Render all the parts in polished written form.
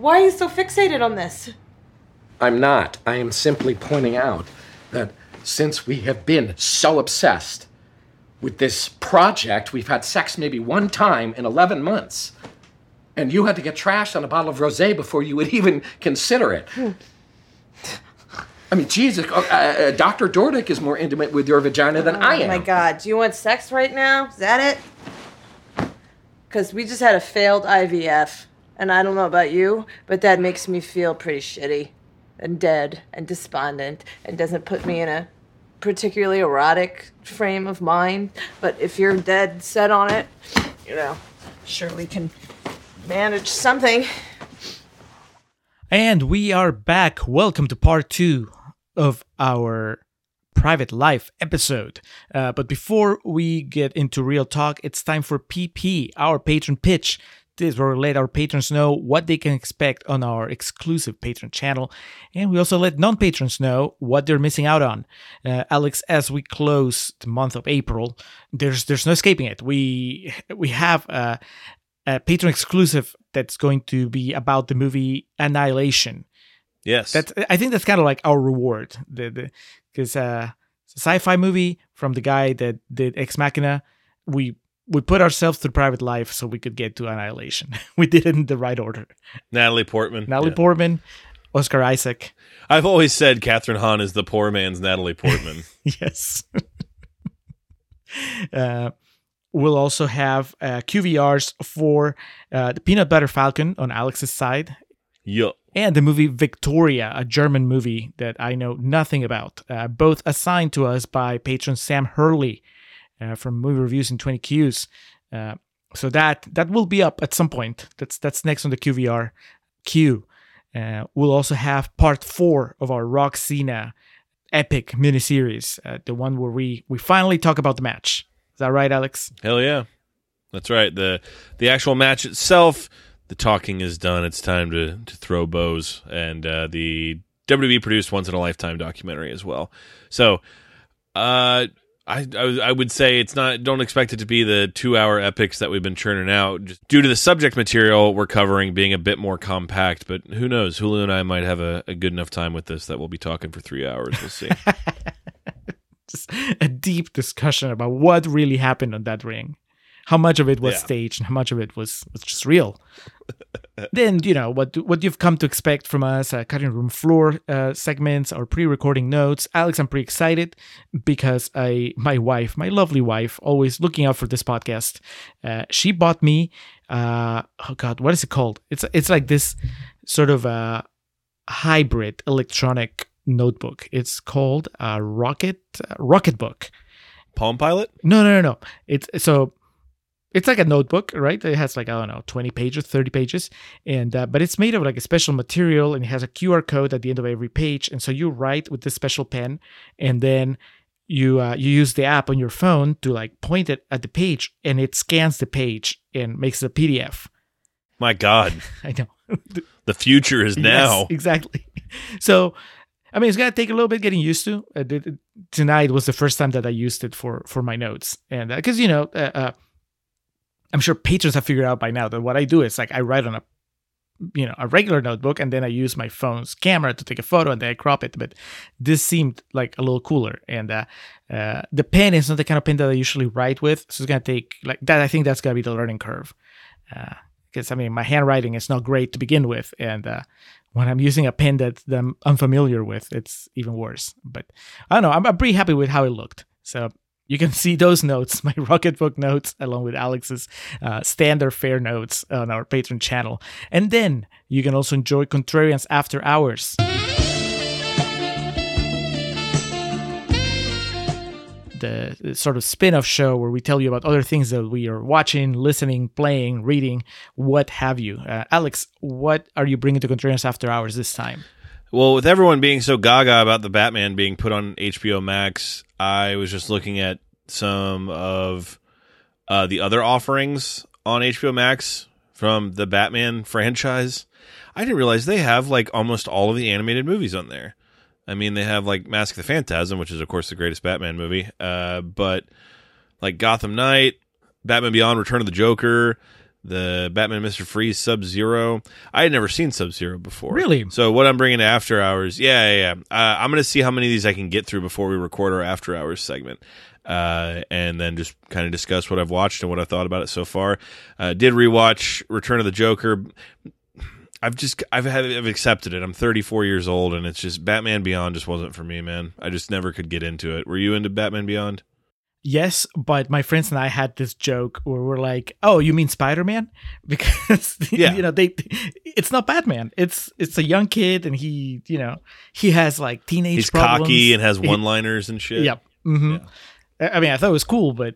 Why are you so fixated on this? I'm not. I am simply pointing out that since we have been so obsessed with this project, we've had sex maybe one time in 11 months. And you had to get trashed on a bottle of rosé before you would even consider it. I mean, Jesus, Dr. Dordick is more intimate with your vagina than I am. Oh, my God. Do you want sex right now? Is that it? Because we just had a failed IVF, and I don't know about you, but that makes me feel pretty shitty and dead and despondent and doesn't put me in a particularly erotic frame of mind. But if you're dead set on it, you know, surely can manage something. And we are back. Welcome to part 2 of our private life episode. But before we get into real talk, it's time for PP, our patron pitch. This is where we let our patrons know what they can expect on our exclusive patron channel. And we also let non-patrons know what they're missing out on. Alex, as we close the month of April, there's no escaping it. We have a patron exclusive that's going to be about the movie Annihilation. Yes. I think that's kind of like our reward. Because it's a sci-fi movie from the guy that did Ex Machina. We put ourselves through private life so we could get to Annihilation. We did it in the right order. Natalie Portman. Natalie Portman, Oscar Isaac. I've always said Catherine Hahn is the poor man's Natalie Portman. Yes. We'll also have QVRs for the Peanut Butter Falcon on Alex's side. Yeah. And the movie Victoria, a German movie that I know nothing about. Both assigned to us by patron Sam Hurley. From movie reviews and 20Qs, so that will be up at some point. That's next on the QVR queue. We'll also have part 4 of our Rock Cena epic miniseries, the one where we finally talk about the match. Is that right, Alex? Hell yeah, that's right. The actual match itself, the talking is done. It's time to throw bows, and the WWE produced once in a lifetime documentary as well. So, I would say it's not. Don't expect it to be the 2-hour epics that we've been churning out. Just due to the subject material we're covering being a bit more compact, but who knows? Hulu and I might have a good enough time with this that we'll be talking for 3 hours. We'll see. Just a deep discussion about what really happened on that ring, how much of it was staged, and how much of it was just real. Then you know what you've come to expect from us: cutting room floor segments, our pre-recording notes. Alex, I'm pretty excited because my lovely wife, always looking out for this podcast. She bought me, what is it called? It's like this sort of a hybrid electronic notebook. It's called a Rocketbook. Palm Pilot? No. It's like a notebook, right? It has 20 pages, 30 pages. And but it's made of a special material, and it has a QR code at the end of every page. And so you write with this special pen, and then you use the app on your phone to point it at the page, and it scans the page and makes it a PDF. My God. I know. The future is now. Yes, exactly. So, I mean, it's going to take a little bit getting used to. Tonight was the first time that I used it for my notes. And because, I'm sure patrons have figured out by now that what I do is I write on a regular notebook, and then I use my phone's camera to take a photo, and then I crop it. But this seemed a little cooler. And the pen is not the kind of pen that I usually write with. So it's going to take that. I think that's going to be the learning curve. Because my handwriting is not great to begin with. And when I'm using a pen that I'm unfamiliar with, it's even worse. But I don't know. I'm pretty happy with how it looked. So you can see those notes, my Rocketbook notes, along with Alex's standard fair notes on our Patreon channel. And then you can also enjoy Contrarians After Hours. The sort of spin-off show where we tell you about other things that we are watching, listening, playing, reading, what have you. Alex, what are you bringing to Contrarians After Hours this time? Well, with everyone being so gaga about the Batman being put on HBO Max, I was just looking at some of the other offerings on HBO Max from the Batman franchise. I didn't realize they have almost all of the animated movies on there. I mean, they have Mask of the Phantasm, which is, of course, the greatest Batman movie, but Gotham Knight, Batman Beyond, Return of the Joker, the Batman Mr. Freeze, Sub-Zero. I had never seen Sub-Zero before. Really? So what I'm bringing to After Hours, I'm going to see how many of these I can get through before we record our After Hours segment. And then just kind of discuss what I've watched and what I thought about it so far. Did rewatch Return of the Joker. I've accepted it. I'm 34 years old, and it's just Batman Beyond just wasn't for me, man. I just never could get into it. Were you into Batman Beyond? Yes, but my friends and I had this joke where we're like, "Oh, you mean Spider-Man?" Because it's not Batman. It's a young kid, and he has like teenage problems. He's cocky and has one-liners and shit. Yep. Mm-hmm. Yeah. I mean, I thought it was cool, but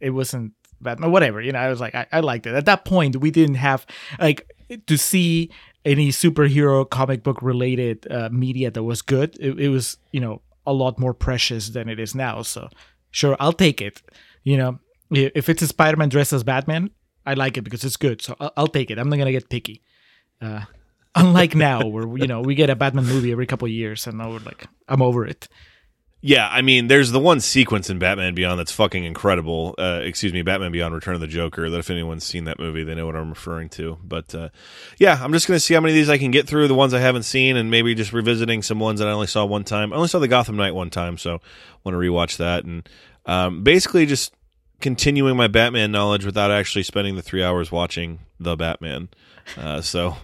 it wasn't Batman. Whatever. I was like, I liked it. At that point, we didn't have like to see any superhero comic book related media that was good. It was a lot more precious than it is now. So. Sure, I'll take it. If it's a Spider-Man dressed as Batman, I like it because it's good. So I'll take it. I'm not going to get picky. Unlike now where, we get a Batman movie every couple of years and now we're like, I'm over it. Yeah, I mean, there's the one sequence in Batman Beyond that's fucking incredible. Batman Beyond Return of the Joker, that if anyone's seen that movie, they know what I'm referring to. But I'm just going to see how many of these I can get through, the ones I haven't seen, and maybe just revisiting some ones that I only saw one time. I only saw the Gotham Knight one time, so want to rewatch that. And basically just continuing my Batman knowledge without actually spending the 3 hours watching The Batman. So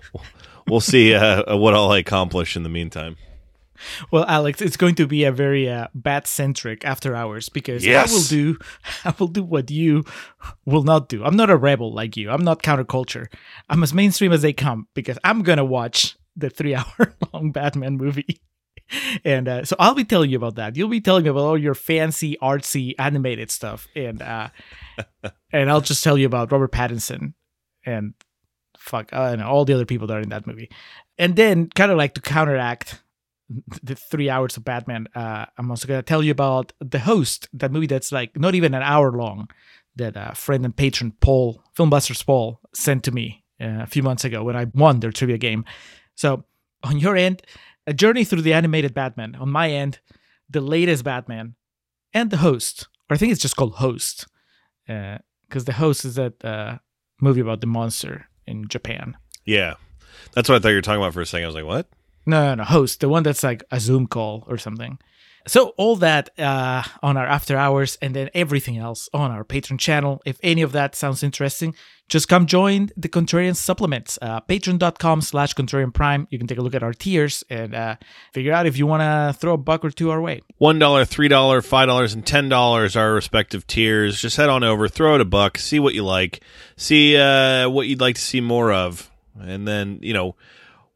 we'll see what I'll accomplish in the meantime. Well, Alex, it's going to be a very bat-centric After Hours because yes. I will do what you will not do. I'm not a rebel like you. I'm not counterculture. I'm as mainstream as they come because I'm going to watch the 3-hour-long Batman movie. And so I'll be telling you about that. You'll be telling me about all your fancy, artsy, animated stuff. And and I'll just tell you about Robert Pattinson and all the other people that are in that movie. And then kind of like to counteract the 3 hours of Batman, I'm also going to tell you about The Host, that movie that's like not even an hour long, that a friend and patron Paul, Filmbusters Paul, sent to me a few months ago when I won their trivia game. So on your end, a journey through the animated Batman. On my end, the latest Batman and The Host. Or I think it's just called Host, because The Host is that movie about the monster in Japan. Yeah, that's what I thought you were talking about for a second. I was like, what? No, Host, the one that's like a Zoom call or something. So all that on our After Hours, and then everything else on our Patreon channel. If any of that sounds interesting, just come join the Contrarian Supplements, patreon.com/Contrarian Prime. You can take a look at our tiers and figure out if you want to throw a buck or two our way. $1, $3, $5, and $10 are our respective tiers. Just head on over, throw it a buck, see what you like, see what you'd like to see more of, and then,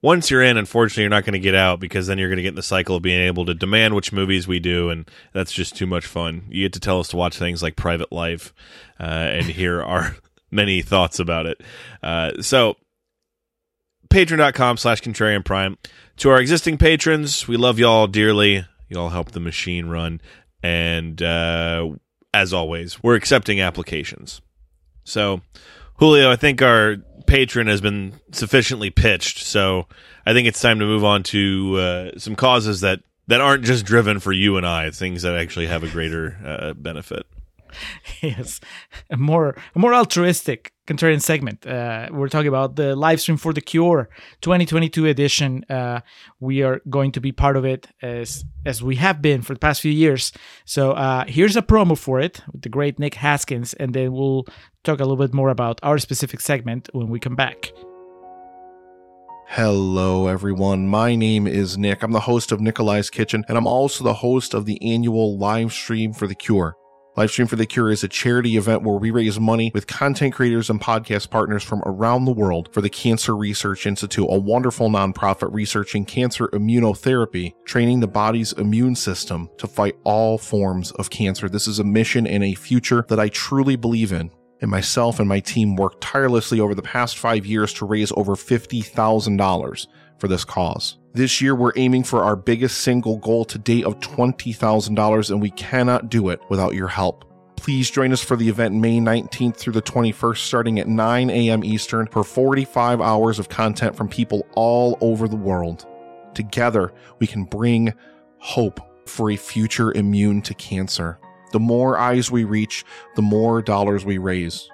once you're in, unfortunately, you're not going to get out because then you're going to get in the cycle of being able to demand which movies we do, and that's just too much fun. You get to tell us to watch things like Private Life, and here are many thoughts about it. So, patreon.com/Contrarian Prime. To our existing patrons, we love y'all dearly. Y'all help the machine run, and as always, we're accepting applications. So, Julio, I think our patron has been sufficiently pitched, so I think it's time to move on to some causes that aren't just driven for you and I, things that actually have a greater benefit. Yes, a more altruistic Contrarian segment. We're talking about the Livestream for the Cure 2022 edition. We are going to be part of it as we have been for the past few years. So here's a promo for it with the great Nick Haskins, and then we'll talk a little bit more about our specific segment when we come back. Hello, everyone. My name is Nick. I'm the host of Nikolai's Kitchen, and I'm also the host of the annual Livestream for the Cure. Livestream for the Cure is a charity event where we raise money with content creators and podcast partners from around the world for the Cancer Research Institute, a wonderful nonprofit researching cancer immunotherapy, training the body's immune system to fight all forms of cancer. This is a mission and a future that I truly believe in. And myself and my team worked tirelessly over the past 5 years to raise over $50,000 for this cause. This year, we're aiming for our biggest single goal to date of $20,000, and we cannot do it without your help. Please join us for the event May 19th through the 21st, starting at 9 a.m. Eastern, for 45 hours of content from people all over the world. Together, we can bring hope for a future immune to cancer. The more eyes we reach, the more dollars we raise.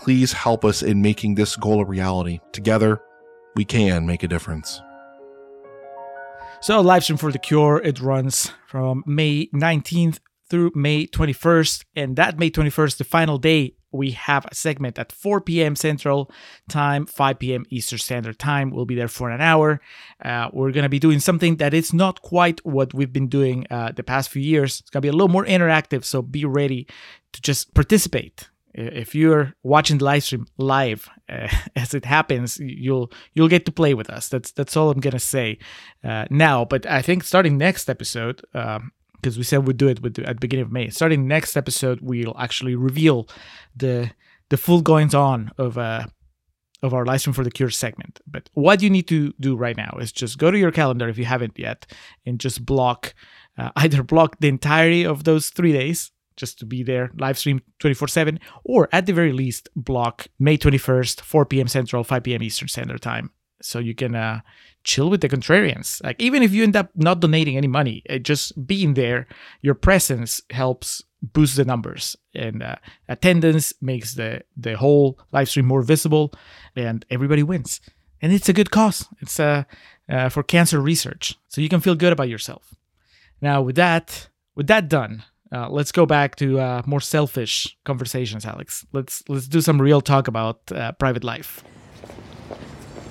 Please help us in making this goal a reality. Together, we can make a difference. So Livestream for the Cure, it runs from May 19th through May 21st. And that May 21st, the final day, we have a segment at 4 p.m. Central Time, 5 p.m. Eastern Standard Time. We'll be there for an hour. We're going to be doing something that is not quite what we've been doing the past few years. It's going to be a little more interactive, so be ready to just participate. If you're watching the live stream live as it happens, you'll get to play with us. That's all I'm gonna say now. But I think starting next episode, because we said we'd do it at the beginning of May. Starting next episode, we'll actually reveal the full goings on of our Livestream for the Cure segment. But what you need to do right now is just go to your calendar if you haven't yet, and just block either the entirety of those 3 days. Just to be there, live stream 24/7, or at the very least, block May 21st, 4 p.m. Central, 5 p.m. Eastern Standard Time, so you can chill with the Contrarians. Like, even if you end up not donating any money, just being there, your presence helps boost the numbers, and attendance makes the whole live stream more visible, and everybody wins. And it's a good cause. It's for cancer research, so you can feel good about yourself. Now, with that done. Let's go back to more selfish conversations, Alex. Let's do some real talk about private life.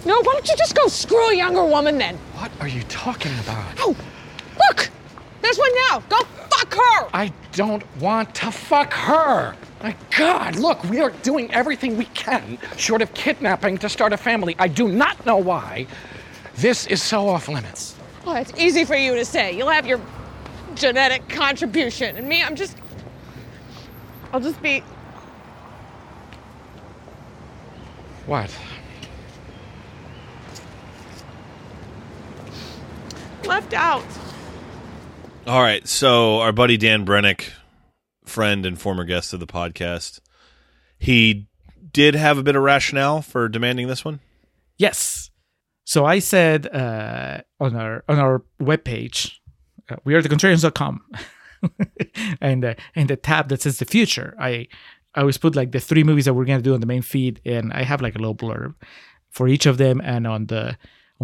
No, why don't you just go screw a younger woman then? What are you talking about? Oh, look! There's one now! Go fuck her! I don't want to fuck her! My God, look, we are doing everything we can, short of kidnapping, to start a family. I do not know why this is so off limits. Well, it's easy for you to say. You'll have your genetic contribution, and me, I'll just be what? Left out. All right, so our buddy Dan Brennick, friend and former guest of the podcast, he did have a bit of rationale for demanding this one. Yes. So I said on our webpage, we are thecontrarians.com, and the tab that says the future. I always put like the three movies that we're gonna do on the main feed, and I have like a little blurb for each of them. And on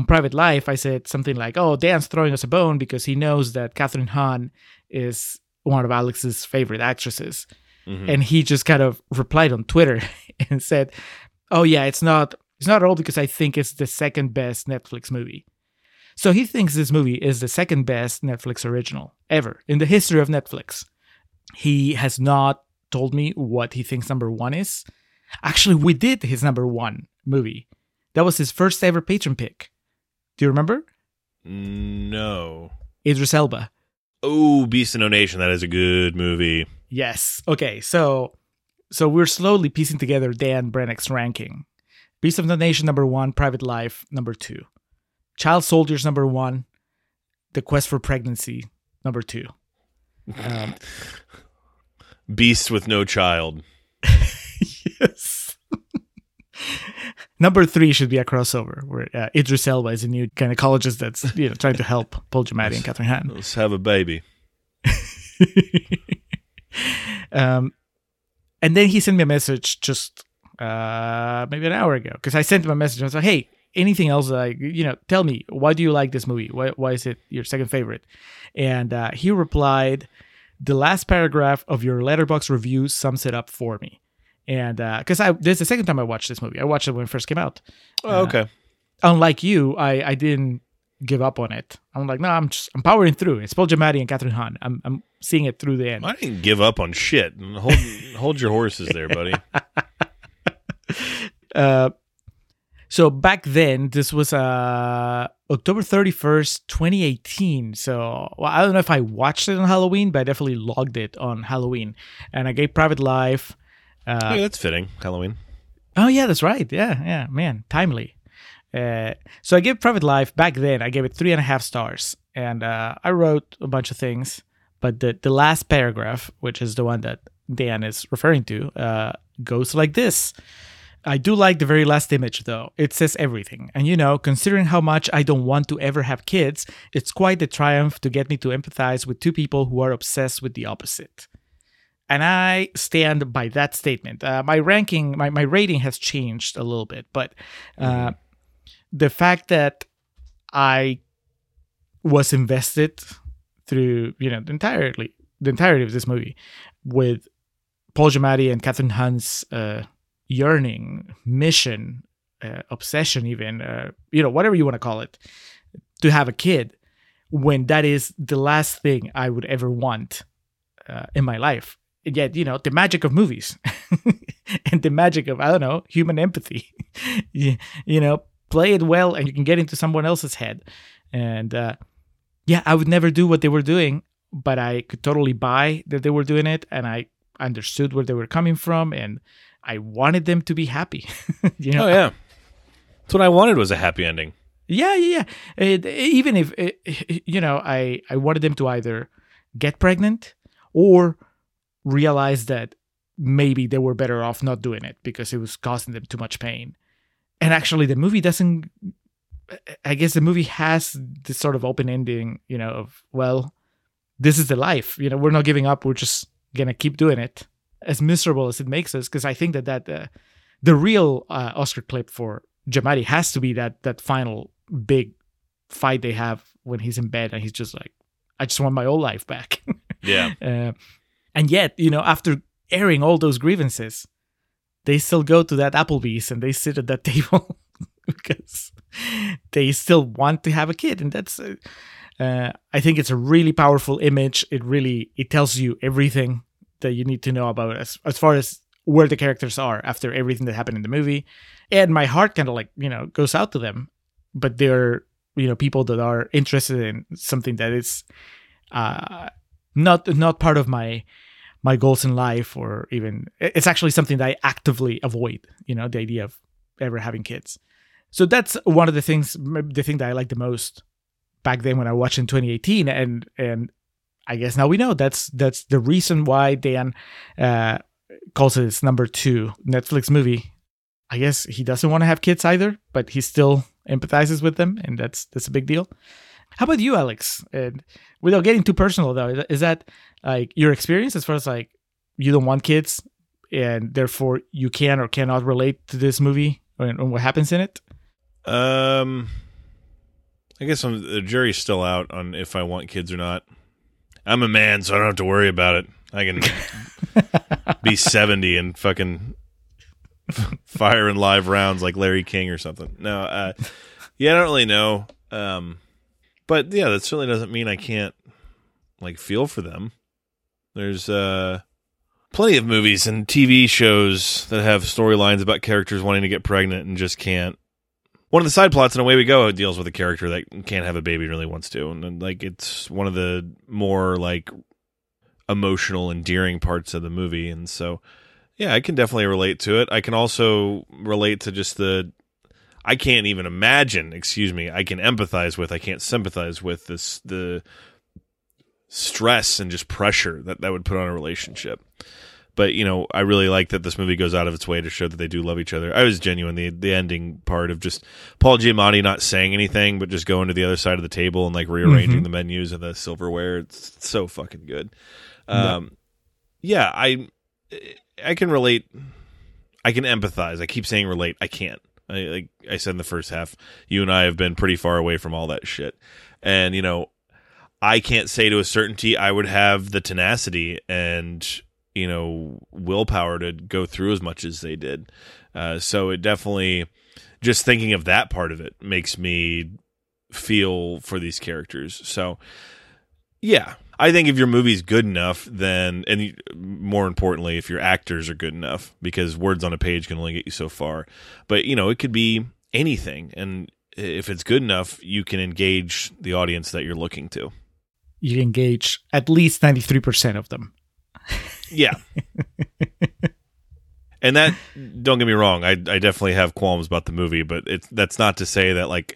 Private Life, I said something like, "Oh, Dan's throwing us a bone because he knows that Catherine Hahn is one of Alex's favorite actresses," and he just kind of replied on Twitter and said, "Oh yeah, it's not at all because I think it's the second best Netflix movie." So he thinks this movie is the second best Netflix original ever in the history of Netflix. He has not told me what he thinks number one is. Actually, we did his number one movie. That was his first ever patron pick. Do you remember? No. Idris Elba. Oh, Beast of No Nation. That is a good movie. Yes. Okay, so we're slowly piecing together Dan Brennick's ranking. Beast of No Nation, number one. Private Life, number two. Child Soldiers, number one. The Quest for Pregnancy, number two. Beast with No Child. Yes. Number three should be a crossover where Idris Elba is a new gynecologist that's trying to help Paul Giamatti and Catherine Hahn. Let's have a baby. And then he sent me a message just maybe an hour ago, because I sent him a message. I was like, hey, anything else, like, tell me, why do you like this movie? Why is it your second favorite? And he replied, the last paragraph of your Letterboxd review sums it up for me. And because this is the second time I watched this movie. I watched it when it first came out. Oh, okay. Unlike you, I didn't give up on it. I'm like, no, I'm powering through. It's Paul Giamatti and Catherine Hahn. I'm seeing it through the end. I didn't give up on shit. Hold your horses there, buddy. So back then, this was October 31st, 2018. So I don't know if I watched it on Halloween, but I definitely logged it on Halloween. And I gave Private Life. Yeah, that's fitting. Halloween. Oh, yeah, that's right. Yeah, man. Timely. So I gave Private Life back then. I gave it 3.5 stars. And I wrote a bunch of things. But the last paragraph, which is the one that Dan is referring to, goes like this. I do like the very last image, though. It says everything. And, considering how much I don't want to ever have kids, it's quite the triumph to get me to empathize with two people who are obsessed with the opposite. And I stand by that statement. My rating has changed a little bit, but the fact that I was invested through, the entirety of this movie with Paul Giamatti and Catherine Hahn's yearning, mission, obsession even, whatever you want to call it, to have a kid, when that is the last thing I would ever want in my life. And yet, the magic of movies and the magic of, human empathy, play it well and you can get into someone else's head. And I would never do what they were doing, but I could totally buy that they were doing it. And I understood where they were coming from and I wanted them to be happy. Oh, yeah. That's what I wanted, was a happy ending. Yeah. Even if, I wanted them to either get pregnant or realize that maybe they were better off not doing it because it was causing them too much pain. And actually the movie doesn't, I guess the movie has this sort of open ending, of, well, this is the life, we're not giving up. We're just going to keep doing it, as miserable as it makes us. Cause I think that the real Oscar clip for Giamatti has to be that final big fight they have when he's in bed and he's just like, I just want my old life back. Yeah. And yet, after airing all those grievances, they still go to that Applebee's and they sit at that table because they still want to have a kid. And that's, I think it's a really powerful image. It tells you everything that you need to know about as far as where the characters are after everything that happened in the movie. And my heart kind of goes out to them, but they're, people that are interested in something that is, not part of my goals in life, or even it's actually something that I actively avoid, the idea of ever having kids. So that's one of the things, the thing that I liked the most back then when I watched in 2018. And I guess now we know that's the reason why Dan calls it his number 2 Netflix movie. I guess he doesn't want to have kids either, but he still empathizes with them. And that's a big deal. How about you, Alex? And without getting too personal, though, is that like your experience as far as like you don't want kids and therefore you can or cannot relate to this movie and what happens in it? I guess the jury's still out on if I want kids or not. I'm a man, so I don't have to worry about it. I can be 70 and fucking firing live rounds like Larry King or something. No, I don't really know. But yeah, that certainly doesn't mean I can't feel for them. There's plenty of movies and TV shows that have storylines about characters wanting to get pregnant and just can't. One of the side plots in Away We Go deals with a character that can't have a baby and really wants to, and it's one of the more emotional, endearing parts of the movie. And so, yeah, I can definitely relate to it. I can also relate to just I can't even imagine, I can empathize with, I can't sympathize with this, the stress and just pressure that would put on a relationship. But, I really like that this movie goes out of its way to show that they do love each other. I was genuine. The ending part of just Paul Giamatti not saying anything, but just going to the other side of the table and rearranging the menus and the silverware. It's so fucking good. Yeah, I can relate. I can empathize. I keep saying relate. I can't. Like I said in the first half, you and I have been pretty far away from all that shit. And, I can't say to a certainty I would have the tenacity and, willpower to go through as much as they did. So it definitely, just thinking of that part of it makes me feel for these characters. So, yeah. I think if your movie's good enough, then, and more importantly, if your actors are good enough, because words on a page can only get you so far. But, it could be anything. And if it's good enough, you can engage the audience that you're looking to. You engage at least 93% of them. Yeah. And that, don't get me wrong, I definitely have qualms about the movie, but that's not to say that,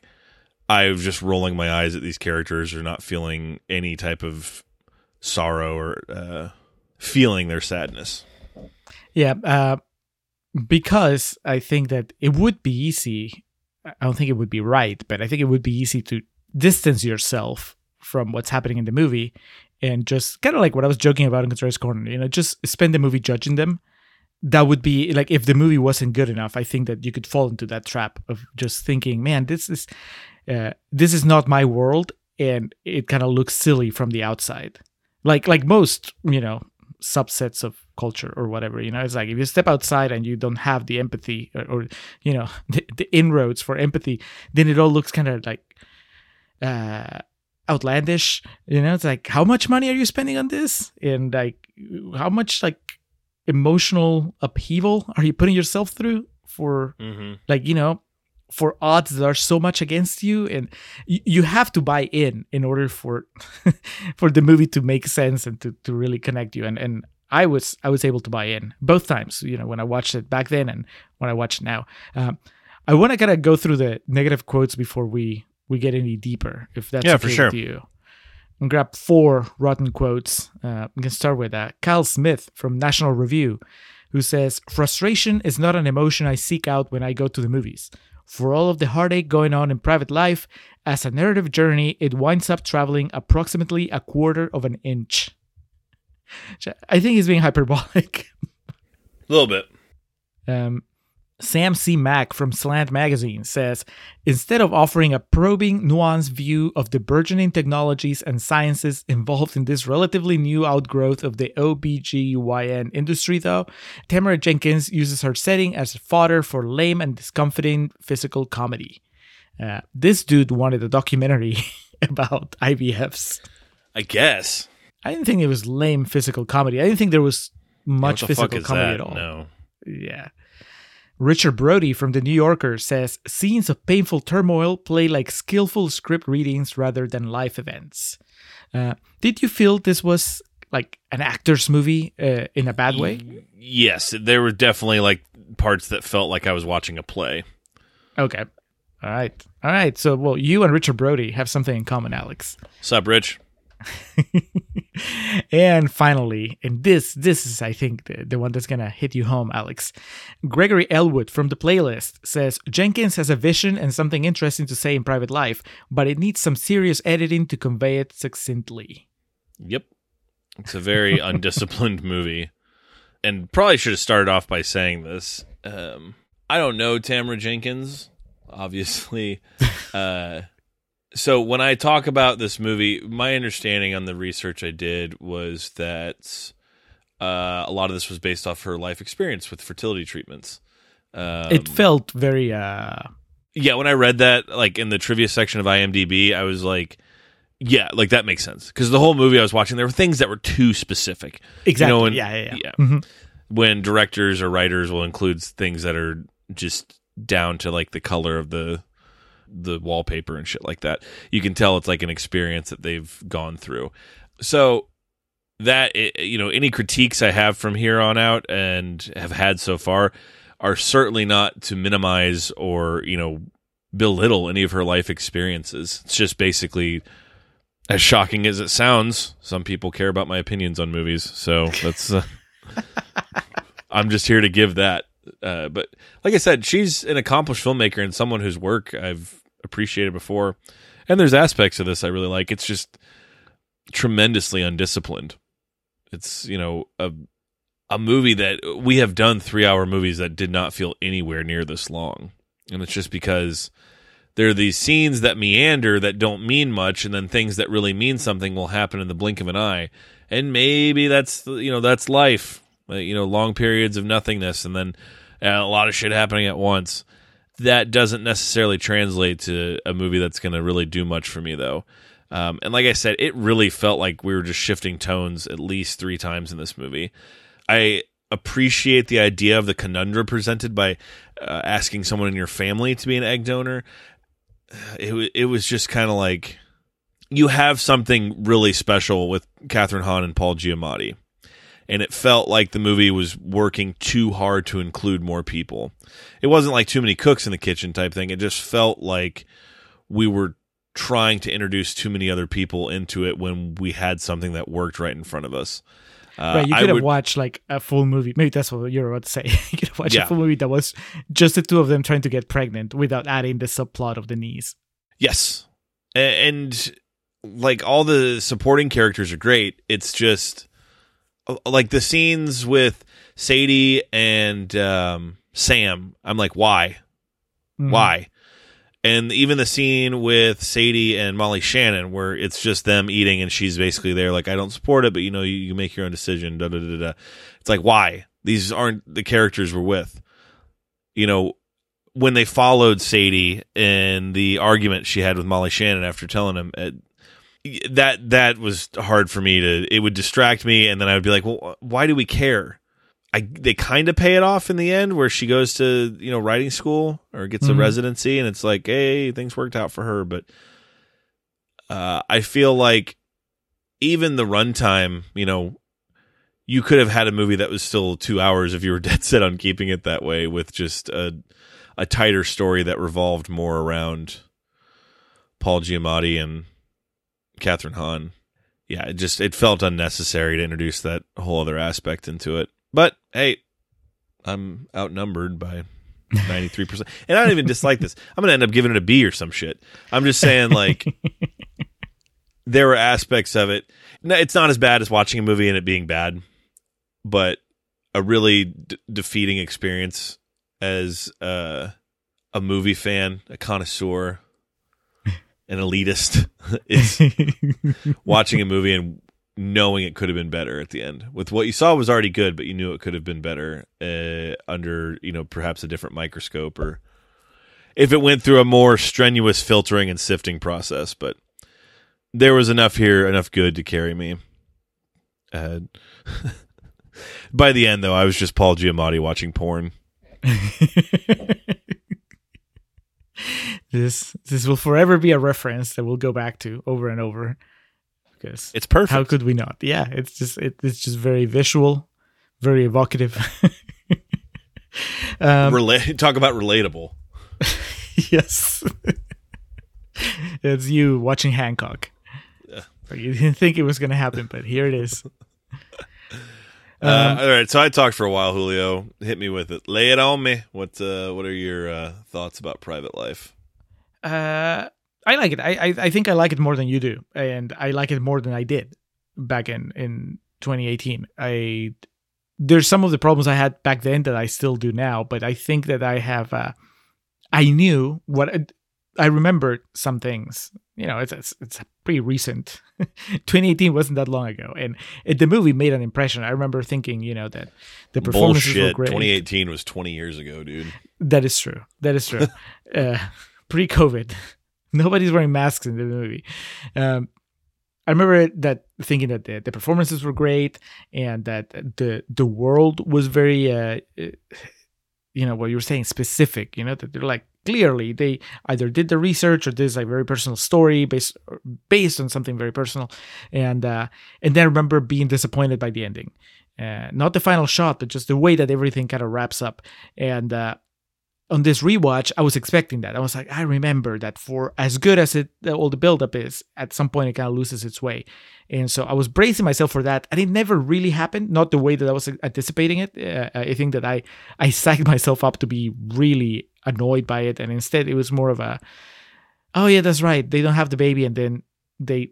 I'm just rolling my eyes at these characters or not feeling any type of sorrow or feeling their sadness. Yeah, because I think that it would be easy. I don't think it would be right, but I think it would be easy to distance yourself from what's happening in the movie and just kind of like what I was joking about in Contrarian's Corner, you know, just spend the movie judging them. That would be like, if the movie wasn't good enough, I think that you could fall into that trap of just thinking, man, this is not my world, and it kind of looks silly from the outside. Like most, you know, subsets of culture or whatever, you know, it's like if you step outside and you don't have the empathy or you know, the inroads for empathy, then it all looks kind of like outlandish, you know. It's like, how much money are you spending on this? And like, how much like emotional upheaval are you putting yourself through for like, you know, for odds that are so much against you? And you have to buy in order for for the movie to make sense and to really connect you. And I was able to buy in both times, you know, when I watched it back then and when I watch it now. I want to kind of go through the negative quotes before we get any deeper, if that's okay with you. And grab 4 rotten quotes. We can start with Kyle Smith from National Review, who says, "Frustration is not an emotion I seek out when I go to the movies. For all of the heartache going on in private life, as a narrative journey, it winds up traveling approximately a quarter of an inch." I think he's being hyperbolic. A little bit. Sam C. Mack from Slant Magazine says, "Instead of offering a probing, nuanced view of the burgeoning technologies and sciences involved in this relatively new outgrowth of the OBGYN industry, though, Tamara Jenkins uses her setting as fodder for lame and discomfiting physical comedy." This dude wanted a documentary about IVFs, I guess. I didn't think it was lame physical comedy. I didn't think there was much physical comedy at all. No. Yeah. Richard Brody from The New Yorker says, "Scenes of painful turmoil play like skillful script readings rather than life events." Did you feel this was like an actor's movie in a bad way? Yes. There were definitely like parts that felt like I was watching a play. Okay. All right. So, well, you and Richard Brody have something in common, Alex. What's up, Rich? And finally, and this is, I think, the one that's gonna hit you home, Alex. Gregory Elwood from The Playlist says, "Jenkins has a vision and something interesting to say in private life, but it needs some serious editing to convey it succinctly." Yep. It's a very undisciplined movie. And probably should have started off by saying this. I don't know Tamara Jenkins, obviously. So when I talk about this movie, my understanding on the research I did was that a lot of this was based off her life experience with fertility treatments. It felt very... Yeah, when I read that, like in the trivia section of IMDb, I was like, yeah, like that makes sense. Because the whole movie I was watching, there were things that were too specific. Exactly, you know, when, yeah. Mm-hmm. When directors or writers will include things that are just down to like the color of the wallpaper and shit like that, you can tell it's like an experience that they've gone through. So that, you know, any critiques I have from here on out and have had so far are certainly not to minimize or, you know, belittle any of her life experiences. It's just basically, as shocking as it sounds, some people care about my opinions on movies. So that's, I'm just here to give that. But like I said, she's an accomplished filmmaker and someone whose work I've appreciated before. And there's aspects of this I really like. It's just tremendously undisciplined. It's, you know, a movie that we have done 3-hour movies that did not feel anywhere near this long. And it's just because there are these scenes that meander that don't mean much. And then things that really mean something will happen in the blink of an eye. And maybe that's, you know, that's life. You know, long periods of nothingness and then a lot of shit happening at once. That doesn't necessarily translate to a movie that's going to really do much for me, though. And like I said, it really felt like we were just shifting tones at least 3 times in this movie. I appreciate the idea of the conundrum presented by asking someone in your family to be an egg donor. It was just kind of like, you have something really special with Catherine Hahn and Paul Giamatti. And it felt like the movie was working too hard to include more people. It wasn't like too many cooks in the kitchen type thing. It just felt like we were trying to introduce too many other people into it when we had something that worked right in front of us. Right, you could have watched like a full movie. Maybe that's what you're about to say. You could have watched a full movie that was just the 2 of them trying to get pregnant without adding the subplot of the niece. Yes. And like all the supporting characters are great. It's just like the scenes with Sadie and Sam. I'm like, why? Mm-hmm. Why? And even the scene with Sadie and Molly Shannon where it's just them eating and she's basically there like, I don't support it, but you know, you make your own decision. Da, da, da, da. It's like, why? These aren't the characters we're with. You know, when they followed Sadie in the argument she had with Molly Shannon after telling him that was hard for me to, it would distract me. And then I would be like, well, why do we care? They kind of pay it off in the end where she goes to, you know, writing school or gets a residency, and it's like, hey, things worked out for her. But I feel like even the runtime, you know, you could have had a movie that was still 2 hours if you were dead set on keeping it that way with just a tighter story that revolved more around Paul Giamatti and Catherine Hahn. Yeah, it felt unnecessary to introduce that whole other aspect into it. But, hey, I'm outnumbered by 93%. And I don't even dislike this. I'm going to end up giving it a B or some shit. I'm just saying, like, there were aspects of it. No, it's not as bad as watching a movie and it being bad, but a really defeating experience as a movie fan, a connoisseur, an elitist, is watching a movie and knowing it could have been better at the end. With what you saw was already good, but you knew it could have been better under, you know, perhaps a different microscope, or if it went through a more strenuous filtering and sifting process. But there was enough here, enough good to carry me. By the end, though, I was just Paul Giamatti watching porn. This will forever be a reference that we'll go back to over and over. Because it's perfect. How could we not? Yeah, it's just very visual, very evocative. Talk about relatable. Yes, it's you watching Hancock. Yeah. You didn't think it was going to happen, but here it is. All right, so I talked for a while, Julio. Hit me with it. Lay it on me. What are your thoughts about Private Life? I like it. I think I like it more than you do, and I like it more than I did back in 2018. There's some of the problems I had back then that I still do now, but I think that I have. I knew what I remembered some things. You know, it's pretty recent. 2018 wasn't that long ago, and the movie made an impression. I remember thinking, you know, that the performances were great. 2018 was 20 years ago, dude. That is true. Pre-COVID. Nobody's wearing masks in the movie. I remember that thinking that the performances were great and that the world was very, you know, what you were saying, specific. You know, that they're like, clearly they either did the research or this like very personal story based on something very personal. And then I remember being disappointed by the ending, not the final shot, but just the way that everything kind of wraps up. And on this rewatch, I was expecting that. I was like, I remember that for as good as all the buildup is, at some point it kind of loses its way. And so I was bracing myself for that. And it never really happened, not the way that I was anticipating it. I think that I psyched myself up to be really annoyed by it. And instead it was more of a, oh yeah, that's right, they don't have the baby and then they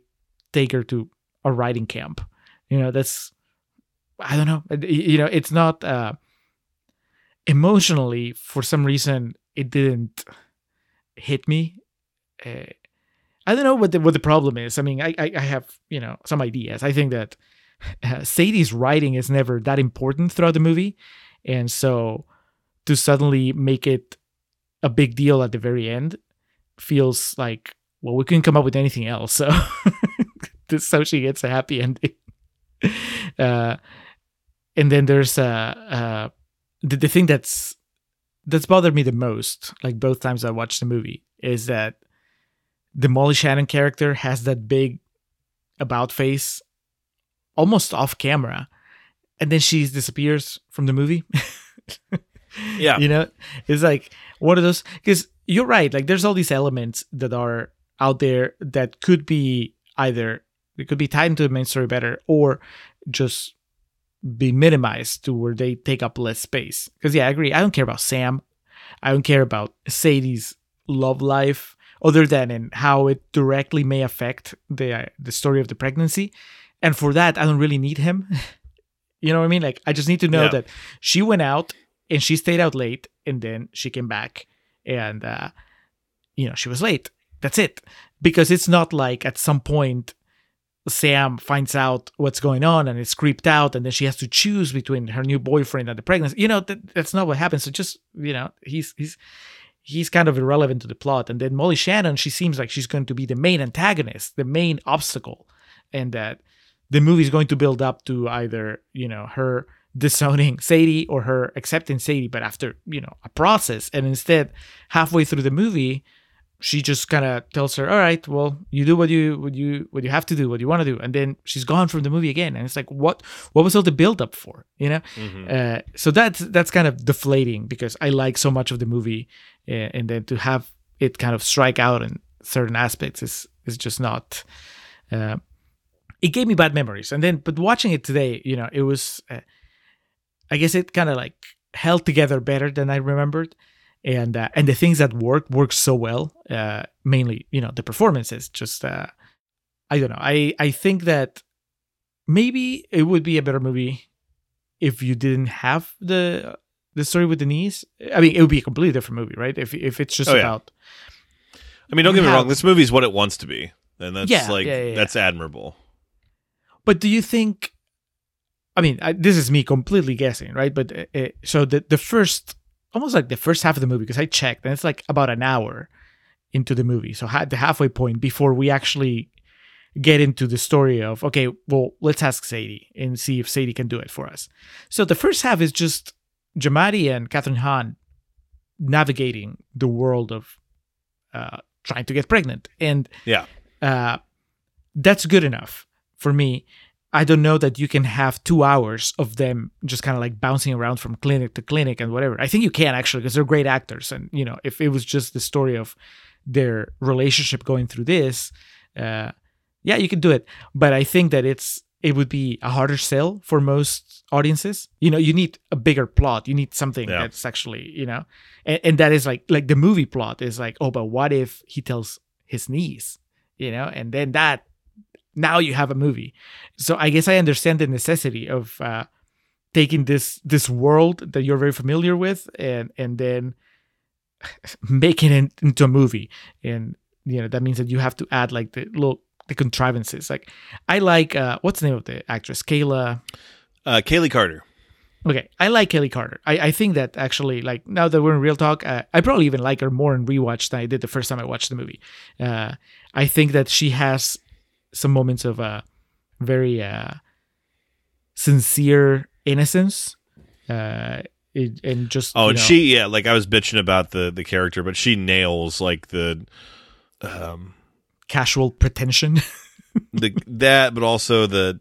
take her to a writing camp. You know, that's, I don't know. You know, it's not... emotionally, for some reason, it didn't hit me. I don't know what the problem is. I mean, I have, you know, some ideas. I think that Sadie's writing is never that important throughout the movie, and so to suddenly make it a big deal at the very end feels like, well, we couldn't come up with anything else, so so she gets a happy ending. And then there's the thing that's bothered me the most, like both times I watched the movie, is that the Molly Shannon character has that big about face almost off camera, and then she disappears from the movie. Yeah. You know, it's like one of those, because you're right, like there's all these elements that are out there that could be either, it could be tied into the main story better or just be minimized to where they take up less space. Because yeah, I agree. I don't care about Sam. I don't care about Sadie's love life other than in how it directly may affect the story of the pregnancy. And for that, I don't really need him. You know what I mean? Like, I just need to know that she went out and she stayed out late and then she came back and, you know, she was late. That's it. Because it's not like at some point Sam finds out what's going on and it's creeped out and then she has to choose between her new boyfriend and the pregnancy. You know, that's not what happens. So just, you know, he's kind of irrelevant to the plot. And then Molly Shannon, she seems like she's going to be the main antagonist, the main obstacle, and that the movie is going to build up to either, you know, her disowning Sadie or her accepting Sadie, but after, you know, a process. And instead, halfway through the movie, she just kind of tells her, all right, well, you do what you have to do, what you want to do. And then she's gone from the movie again. And it's like, what was all the buildup for, you know? Mm-hmm. So that's kind of deflating, because I like so much of the movie, and then to have it kind of strike out in certain aspects is just not, it gave me bad memories. And then, but watching it today, you know, it was, I guess it kind of like held together better than I remembered. And the things that work so well, mainly, you know, the performances. Just, I don't know. I think that maybe it would be a better movie if you didn't have the story with Denise. I mean, it would be a completely different movie, right? If it's just about... I mean, don't get me wrong. This movie is what it wants to be. And that's that's admirable. But do you think... I mean, this is me completely guessing, right? But so the first... almost like the first half of the movie, because I checked, and it's like about an hour into the movie. So at the halfway point, before we actually get into the story of, okay, well, let's ask Sadie and see if Sadie can do it for us. So the first half is just Giamatti and Catherine Hahn navigating the world of trying to get pregnant. And that's good enough for me. I don't know that you can have 2 hours of them just kind of like bouncing around from clinic to clinic and whatever. I think you can, actually, because they're great actors. And, you know, if it was just the story of their relationship going through this, you could do it. But I think that it would be a harder sell for most audiences. You know, you need a bigger plot. You need something that's actually, you know, and that is like the movie plot is like, oh, but what if he tells his niece, you know, and then now you have a movie. So I guess I understand the necessity of taking this world that you're very familiar with and then making it into a movie. And, you know, that means that you have to add like the contrivances. Like, I like, what's the name of the actress? Kaylee Carter. Okay. I like Kaylee Carter. I think that actually, like, now that we're in real talk, I probably even like her more in rewatch than I did the first time I watched the movie. I think that she has some moments of very sincere innocence, and just she like I was bitching about the character, but she nails like the casual pretension, but also the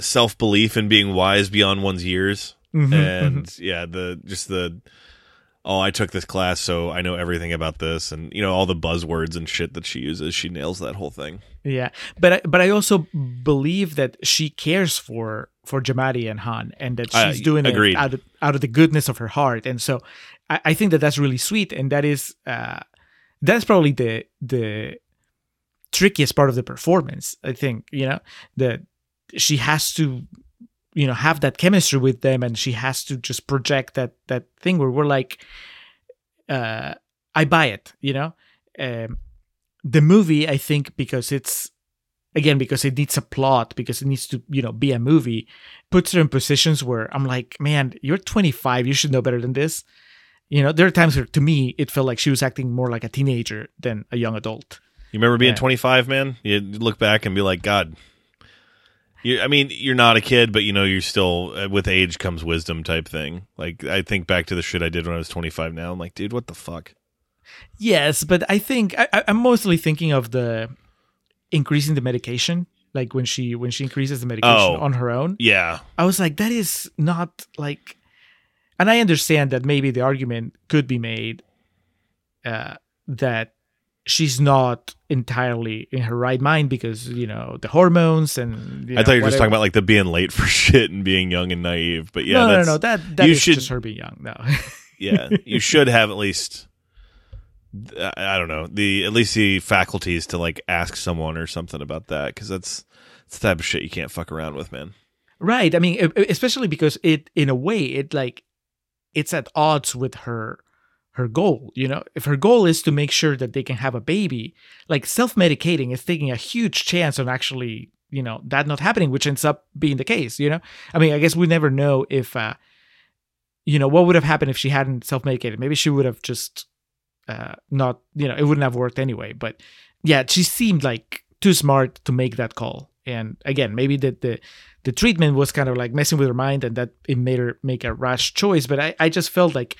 self belief in being wise beyond one's years, I took this class, so I know everything about this, and, you know, all the buzzwords and shit that she uses. She nails that whole thing. Yeah, but I also believe that she cares for Giamatti and Han, and that she's doing it out of the goodness of her heart. And so I think that that's really sweet, and that is probably the trickiest part of the performance. I think, you know, that she has to, you know, have that chemistry with them, and she has to just project that thing where we're like, I buy it, you know? The movie, I think, because it needs a plot, because it needs to, you know, be a movie, puts her in positions where I'm like, man, you're 25, you should know better than this. You know, there are times where, to me, it felt like she was acting more like a teenager than a young adult. You remember being 25, man? You look back and be like, God... you're not a kid, but, you know, you're still, with age comes wisdom type thing. Like, I think back to the shit I did when I was 25 now. I'm like, dude, what the fuck? Yes, but I think I'm mostly thinking of the increasing the medication. Like, when she increases the medication on her own. Yeah. I was like, that is not like... And I understand that maybe the argument could be made that she's not entirely in her right mind because, you know, the hormones and... You know, I thought you were just talking about, like, the being late for shit and being young and naive, but yeah, No, that is just her being young, no. Yeah, you should have at least I don't know, the at least the faculties to like ask someone or something about that, because that's the type of shit you can't fuck around with, man. Right. I mean, especially because it, in a way, it like, it's at odds with her goal. You know, if her goal is to make sure that they can have a baby, like self-medicating is taking a huge chance on actually, you know, that not happening, which ends up being the case, you know? I mean, I guess we never know if, you know, what would have happened if she hadn't self-medicated. Maybe she would have just not, you know, it wouldn't have worked anyway. But yeah, she seemed like too smart to make that call. And again, maybe the treatment was kind of like messing with her mind, and that it made her make a rash choice. But I just felt like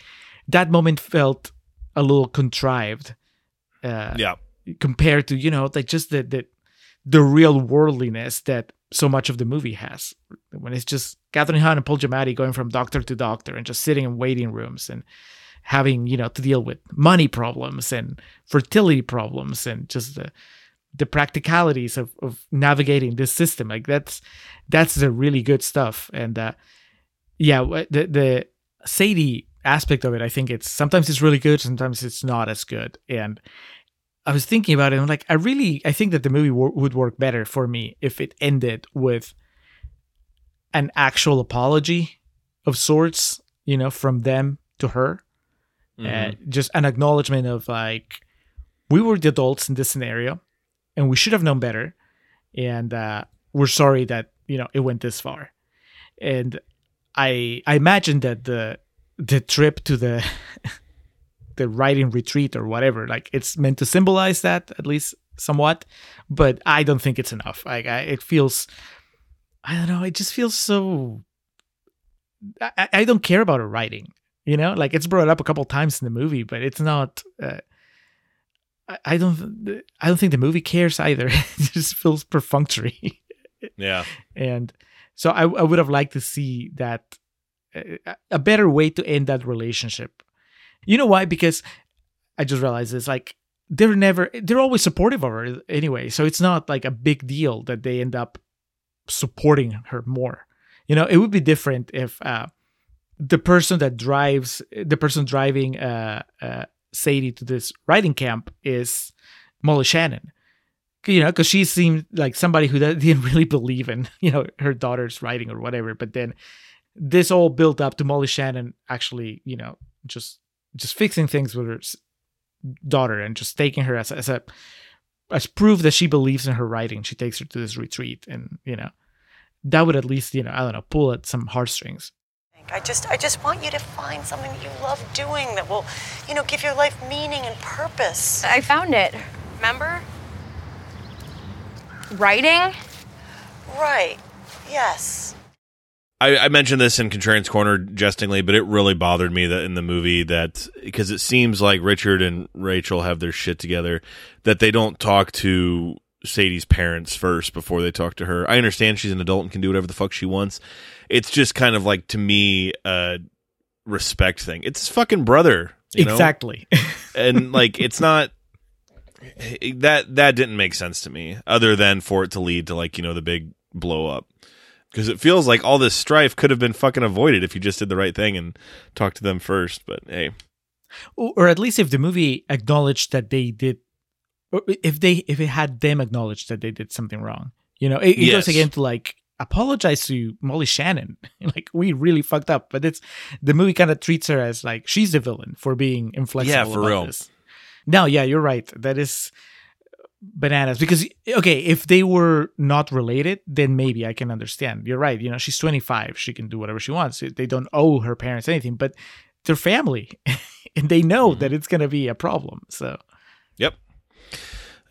that moment felt a little contrived, compared to, you know, like just the real worldliness that so much of the movie has, when it's just Catherine Hahn and Paul Giamatti going from doctor to doctor and just sitting in waiting rooms and having, you know, to deal with money problems and fertility problems and just the practicalities of navigating this system. Like that's the really good stuff. And the Sadie aspect of it, I think it's sometimes it's really good, sometimes it's not as good. And I was thinking about it, and I'm like, I think that the movie would work better for me if it ended with an actual apology of sorts, you know, from them to her. Mm-hmm. Just an acknowledgement of like, we were the adults in this scenario, and we should have known better, and we're sorry that, you know, it went this far. And I imagine that the trip to the writing retreat or whatever, like it's meant to symbolize that at least somewhat, but I don't think it's enough. Like it feels, I don't know, it just feels so. I don't care about her writing, you know. Like it's brought up a couple times in the movie, but it's not. I don't think the movie cares either. It just feels perfunctory. Yeah. And so I would have liked to see that, a better way to end that relationship. You know why? Because I just realized this, like they're always supportive of her anyway. So it's not like a big deal that they end up supporting her more. You know, it would be different if the person driving Sadie to this writing camp is Molly Shannon, you know, because she seemed like somebody who didn't really believe in, you know, her daughter's writing or whatever. But then this all built up to Molly Shannon actually, you know, just fixing things with her daughter and just taking her as proof that she believes in her writing. She takes her to this retreat, and you know, that would at least, you know, I don't know, pull at some heartstrings. I just want you to find something that you love doing that will, you know, give your life meaning and purpose. I found it. Remember? Writing? Right. Yes. I mentioned this in Contrarian's Corner jestingly, but it really bothered me that in the movie that, because it seems like Richard and Rachel have their shit together, that they don't talk to Sadie's parents first before they talk to her. I understand she's an adult and can do whatever the fuck she wants. It's just kind of like, to me, a respect thing. It's his fucking brother, you know? Exactly. And like, it's not that didn't make sense to me, other than for it to lead to like, you know, the big blow up. Because it feels like all this strife could have been fucking avoided if you just did the right thing and talked to them first. But hey, or at least if the movie acknowledged that they did, or if it had them acknowledge that they did something wrong, you know, it goes again to like apologize to Molly Shannon, like we really fucked up. But it's the movie kind of treats her as like she's the villain for being inflexible. Yeah, for about real. This. No, yeah, you're right. That is bananas. Because okay, if they were not related, then maybe I can understand. You're right. You know, she's 25. She can do whatever she wants. They don't owe her parents anything, but they're family, and they know that it's gonna be a problem. So, yep.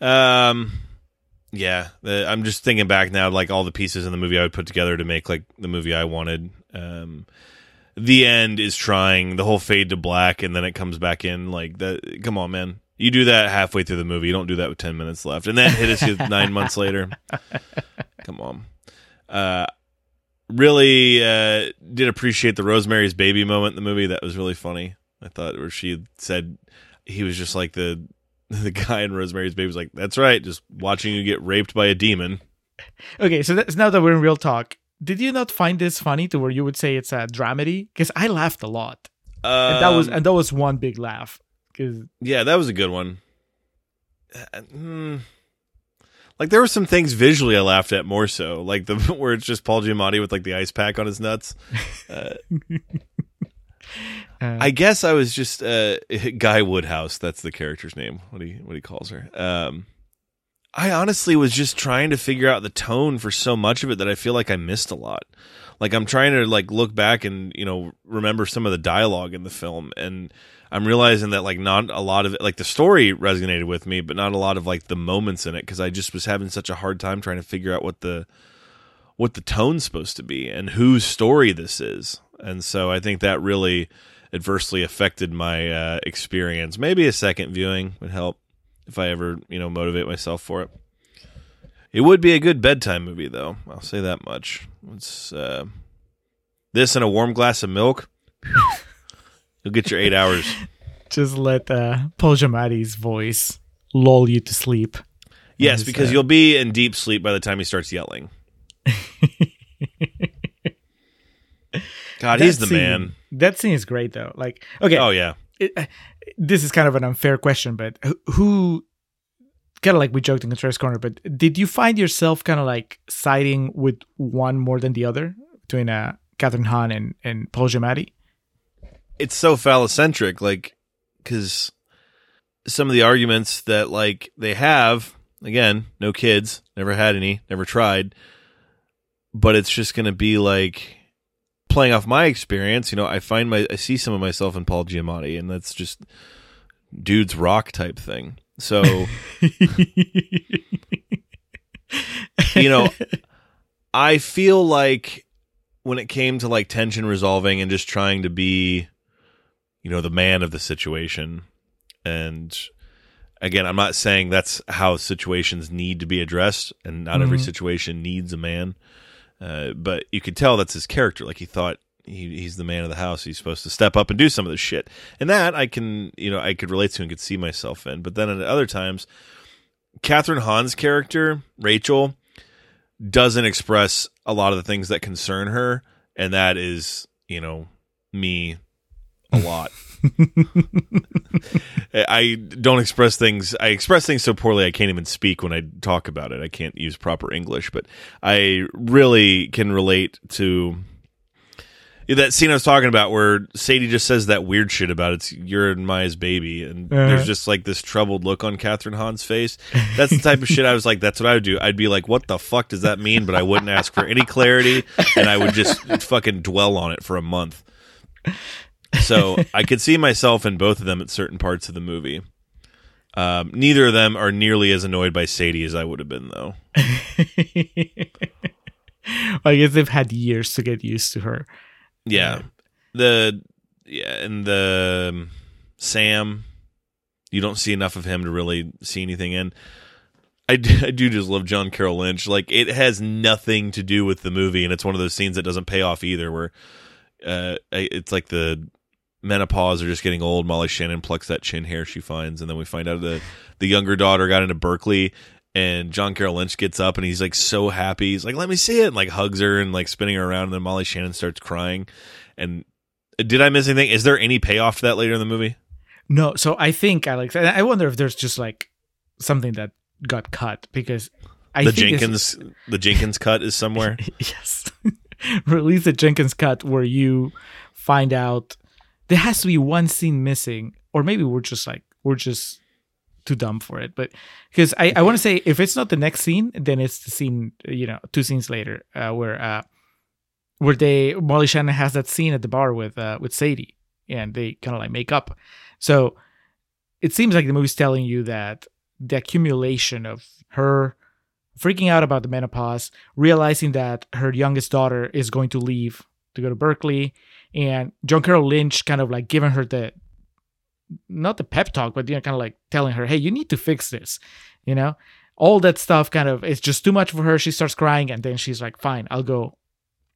Yeah, I'm just thinking back now, like all the pieces in the movie I would put together to make like the movie I wanted. The end is trying, the whole fade to black, and then it comes back in like that. Come on, man. You do that halfway through the movie. You don't do that with 10 minutes left. And then hit us with 9 months later. Come on. Really did appreciate the Rosemary's Baby moment in the movie. That was really funny. I thought where she said, he was just like the guy in Rosemary's Baby was like, that's right, just watching you get raped by a demon. Okay, so that's, now that we're in real talk, did you not find this funny to where you would say it's a dramedy? Because I laughed a lot. And that was one big laugh. 'Cause yeah, that was a good one. Like there were some things visually I laughed at more so, like the where it's just Paul Giamatti with like the ice pack on his nuts. I guess I was just Guy Woodhouse. That's the character's name. What he calls her. I honestly was just trying to figure out the tone for so much of it that I feel like I missed a lot. Like I'm trying to like look back and, you know, remember some of the dialogue in the film, and I'm realizing that like not a lot of it, like the story resonated with me, but not a lot of like the moments in it, because I just was having such a hard time trying to figure out what the tone's supposed to be and whose story this is. And so I think that really adversely affected my experience. Maybe a second viewing would help if I ever, you know, motivate myself for it. It would be a good bedtime movie, though. I'll say that much. It's this and a warm glass of milk. You'll get your 8 hours. Just let Paul Giamatti's voice lull you to sleep. Yes, because you'll be in deep sleep by the time he starts yelling. God, he's the man. That scene is great, though. Like, okay. Oh, yeah. This is kind of an unfair question, but who... Kind of like we joked in Contrarian's Corner, but did you find yourself kind of like siding with one more than the other between Catherine Hahn and Paul Giamatti? It's so phallocentric, like, because some of the arguments that like they have, again, no kids, never had any, never tried, but it's just going to be like playing off my experience. You know, I see some of myself in Paul Giamatti, and that's just dude's rock type thing. So, you know, I feel like when it came to like tension resolving and just trying to be, you know, the man of the situation. And again, I'm not saying that's how situations need to be addressed, and not every situation needs a man. But you could tell that's his character. Like he thought he's the man of the house. He's supposed to step up and do some of this shit. And that I can, you know, I could relate to and could see myself in. But then at other times, Catherine Hahn's character, Rachel, doesn't express a lot of the things that concern her. And that is, you know, me a lot. I express things so poorly I can't even speak when I talk about it. I can't use proper English, but I really can relate to... That scene I was talking about where Sadie just says that weird shit about it's you're in Maya's baby, and there's just like this troubled look on Catherine Hahn's face. That's the type of shit I was like, that's what I would do. I'd be like, what the fuck does that mean? But I wouldn't ask for any clarity, and I would just fucking dwell on it for a month. So I could see myself in both of them at certain parts of the movie. Neither of them are nearly as annoyed by Sadie as I would have been, though. I guess they've had years to get used to her. Yeah, and the Sam, you don't see enough of him to really see anything in. I do just love John Carroll Lynch. Like, it has nothing to do with the movie, and it's one of those scenes that doesn't pay off either, where it's like the menopause or just getting old. Molly Shannon plucks that chin hair she finds, and then we find out the younger daughter got into Berkeley. And John Carroll Lynch gets up and he's like so happy. He's like, let me see it. And like hugs her and like spinning her around. And then Molly Shannon starts crying. And did I miss anything? Is there any payoff to that later in the movie? No. So I think, Alex, and I wonder if there's just like something that got cut, because the Jenkins cut is somewhere. Yes. Or at least the Jenkins cut where you find out there has to be one scene missing, or maybe we're just too dumb for it, but because I want to say if it's not the next scene, then it's the scene, you know, two scenes later where Molly Shannon has that scene at the bar with Sadie, and they kind of like make up. So it seems like the movie's telling you that the accumulation of her freaking out about the menopause, realizing that her youngest daughter is going to leave to go to Berkeley, and John Carroll Lynch kind of like giving her the, not the pep talk, but, you know, kind of like telling her, hey, you need to fix this, you know, all that stuff kind of, it's just too much for her. She starts crying, and then she's like, fine, I'll go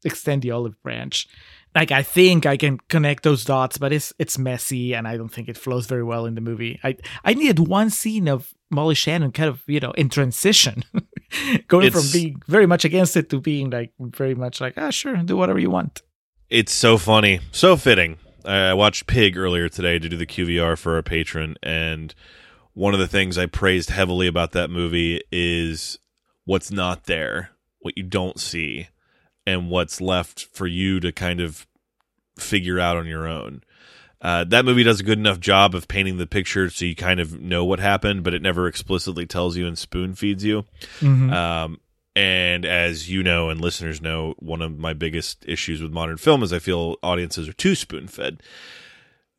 extend the olive branch. Like, I think I can connect those dots, but it's messy, and I don't think it flows very well in the movie. I needed one scene of Molly Shannon kind of, you know, in transition, from being very much against it to being like, very much like, ah, sure, do whatever you want. It's so funny. So fitting. I watched Pig earlier today to do the QVR for our patron, and one of the things I praised heavily about that movie is what's not there, what you don't see, and what's left for you to kind of figure out on your own. That movie does a good enough job of painting the picture so you kind of know what happened, but it never explicitly tells you and spoon feeds you. Mm-hmm. And as you know and listeners know, one of my biggest issues with modern film is I feel audiences are too spoon-fed.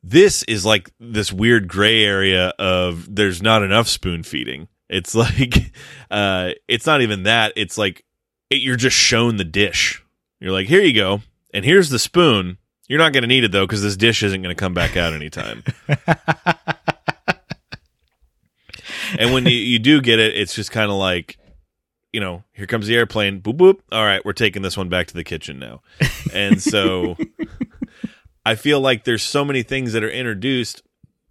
This is like this weird gray area of there's not enough spoon-feeding. It's like, it's not even that. It's like you're just shown the dish. You're like, here you go, and here's the spoon. You're not going to need it, though, because this dish isn't going to come back out anytime. And when you do get it, it's just kind of like, you know, here comes the airplane, boop, boop. All right, we're taking this one back to the kitchen now. And so I feel like there's so many things that are introduced,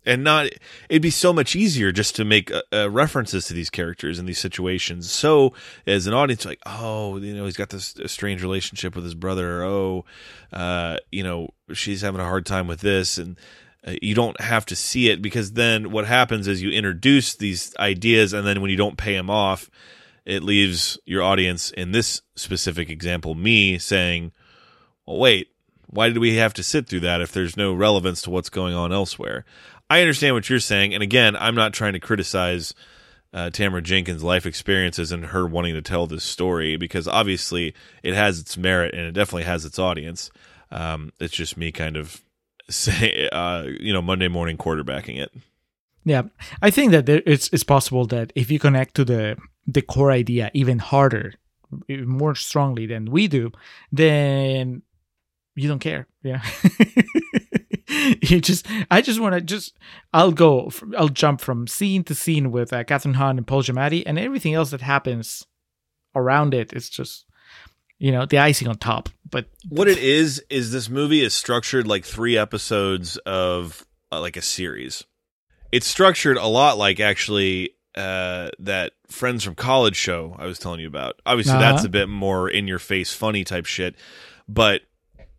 and not, it'd be so much easier just to make references to these characters in these situations. So as an audience, like, oh, you know, he's got this strange relationship with his brother. Or, oh, you know, she's having a hard time with this. And you don't have to see it, because then what happens is you introduce these ideas. And then when you don't pay them off, it leaves your audience, in this specific example, me, saying, well, wait, why did we have to sit through that if there's no relevance to what's going on elsewhere? I understand what you're saying, and again, I'm not trying to criticize Tamara Jenkins' life experiences and her wanting to tell this story, because obviously it has its merit and it definitely has its audience. It's just me kind of say, you know, Monday morning quarterbacking it. Yeah, I think that it's possible that if you connect to the core idea even harder, more strongly than we do, then you don't care. Yeah. I'll jump from scene to scene with Catherine Hahn and Paul Giamatti, and everything else that happens around it is just, you know, the icing on top. But what it is this movie is structured like 3 episodes of like a series. It's structured a lot like actually that Friends from College show I was telling you about. Obviously, that's a bit more in your face, funny type shit, but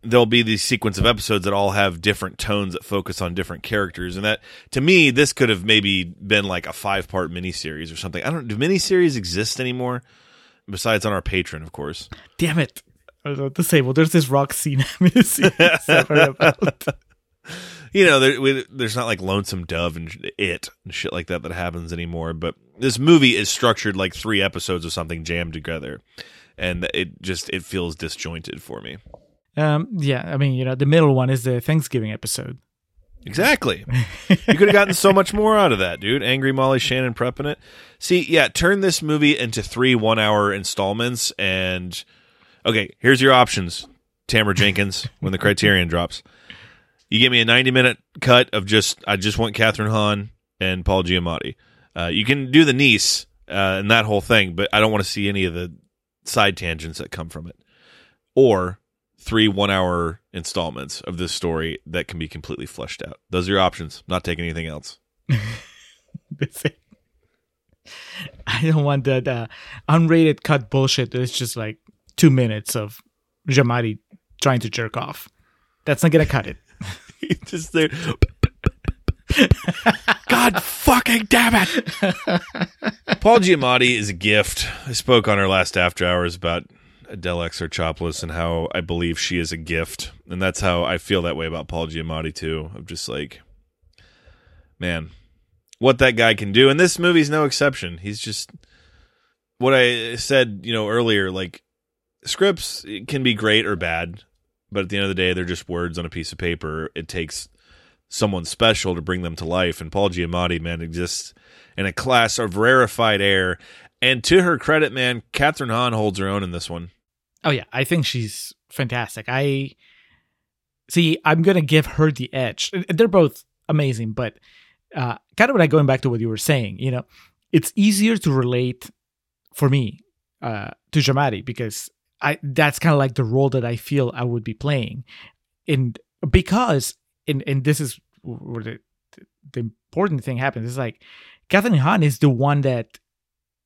there'll be these sequence of episodes that all have different tones that focus on different characters. And that, to me, this could have maybe been like a 5-part miniseries or something. Do miniseries exist anymore? Besides on our Patreon, of course. Damn it. I was about to say, well, there's this rock scene miniseries I've heard about. You know, there's not like Lonesome Dove and It and shit like that happens anymore. But this movie is structured like 3 episodes of something jammed together. And it feels disjointed for me. Yeah, I mean, you know, the middle one is the Thanksgiving episode. Exactly. You could have gotten so much more out of that, dude. Angry Molly Shannon prepping it. See, yeah, turn this movie into 3 one-hour installments, and okay, here's your options, Tamara Jenkins, when the Criterion drops. You give me a 90-minute cut of I just want Catherine Hahn and Paul Giamatti. You can do the niece and that whole thing, but I don't want to see any of the side tangents that come from it. Or 3 one-hour installments of this story that can be completely fleshed out. Those are your options. Not taking anything else. I don't want that unrated cut bullshit. It's just like 2 minutes of Giamatti trying to jerk off. That's not going to cut it. He's just there. God fucking damn it. Paul Giamatti is a gift. I spoke on our last After Hours about Adele Exarchopoulos and how I believe she is a gift, and that's how I feel that way about Paul Giamatti too. I'm just like, man, what that guy can do, and this movie's no exception. He's just what I said, you know, earlier. Like, scripts can be great or bad, but at the end of the day, they're just words on a piece of paper. It takes someone special to bring them to life, and Paul Giamatti, man, exists in a class of rarefied air. And to her credit, man, Catherine Hahn holds her own in this one. Oh, yeah. I think she's fantastic. I'm going to give her the edge. They're both amazing, but kind of like going back to what you were saying, you know, it's easier to relate for me to Giamatti because that's kind of like the role that I feel I would be playing. And because, and this is where the important thing happens, is like Catherine Hahn is the one that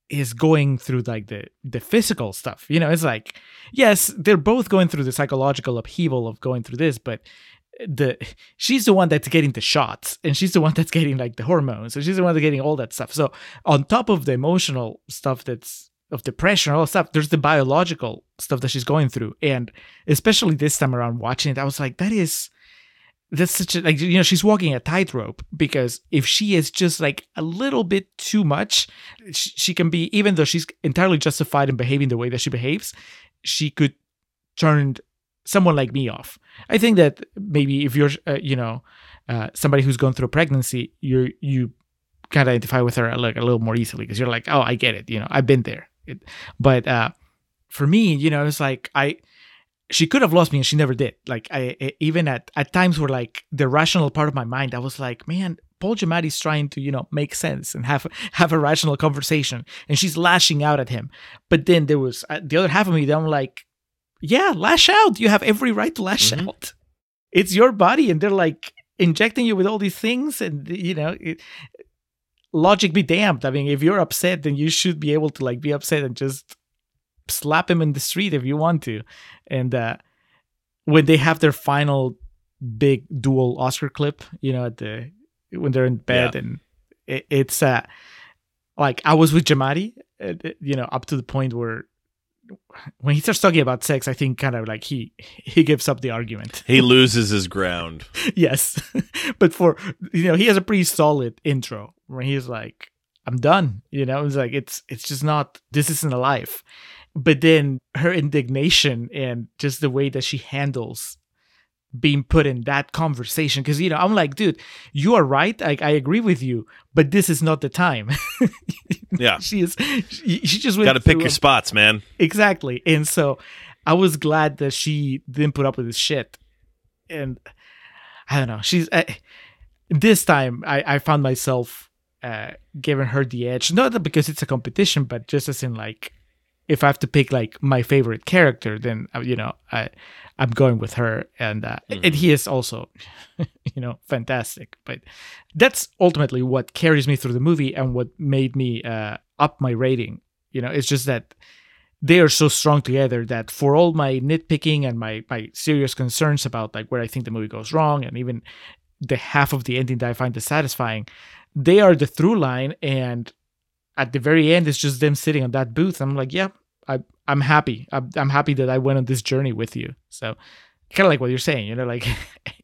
is going through like the physical stuff, you know. It's like, yes, they're both going through the psychological upheaval of going through this, but she's the one that's getting the shots, and she's the one that's getting like the hormones, and she's the one that's getting all that stuff. So on top of the emotional stuff that's of depression, all stuff, there's the biological stuff that she's going through. And especially this time around watching it, I was like, that's such a, like, you know, she's walking a tightrope, because if she is just like a little bit too much, she can be, even though she's entirely justified in behaving the way that she behaves, she could turn someone like me off. I think that maybe if you're, somebody who's gone through pregnancy, you kind of identify with her like a little more easily, because you're like, oh, I get it. You know, I've been there. But for me, you know, it's like she could have lost me and she never did. Like even at times where like the rational part of my mind, I was like, man, Paul Giamatti's trying to, you know, make sense and have a rational conversation, and she's lashing out at him. But then there was the other half of me that I'm like, yeah, lash out. You have every right to lash out. It's your body, and they're like injecting you with all these things, and you know, logic be damned. I mean, if you're upset, then you should be able to like be upset and just slap him in the street if you want to. And when they have their final big dual Oscar clip, you know, when they're in bed, and it's like I was with Giamatti, you know, up to the point where, when he starts talking about sex, I think kind of like he gives up the argument. He loses his ground. Yes. But he has a pretty solid intro where he's like, I'm done. You know, it's like, it's just not, this isn't a life. But then her indignation and just the way that she handles being put in that conversation. Because, you know, I'm like, dude, you are right. I agree with you, but this is not the time. Yeah. She just got to pick your spots, man. Exactly. And so I was glad that she didn't put up with this shit. And I don't know. This time I found myself giving her the edge. Not because it's a competition, but just as in like, if I have to pick like my favorite character, then you know I'm going with her, and he is also, you know, fantastic. But that's ultimately what carries me through the movie and what made me up my rating. You know, it's just that they are so strong together that for all my nitpicking and my serious concerns about like where I think the movie goes wrong, and even the half of the ending that I find dissatisfying, they are the through line. And at the very end, it's just them sitting on that booth. I'm like, yeah, I'm happy. I'm happy that I went on this journey with you. So kind of like what you're saying, you know, like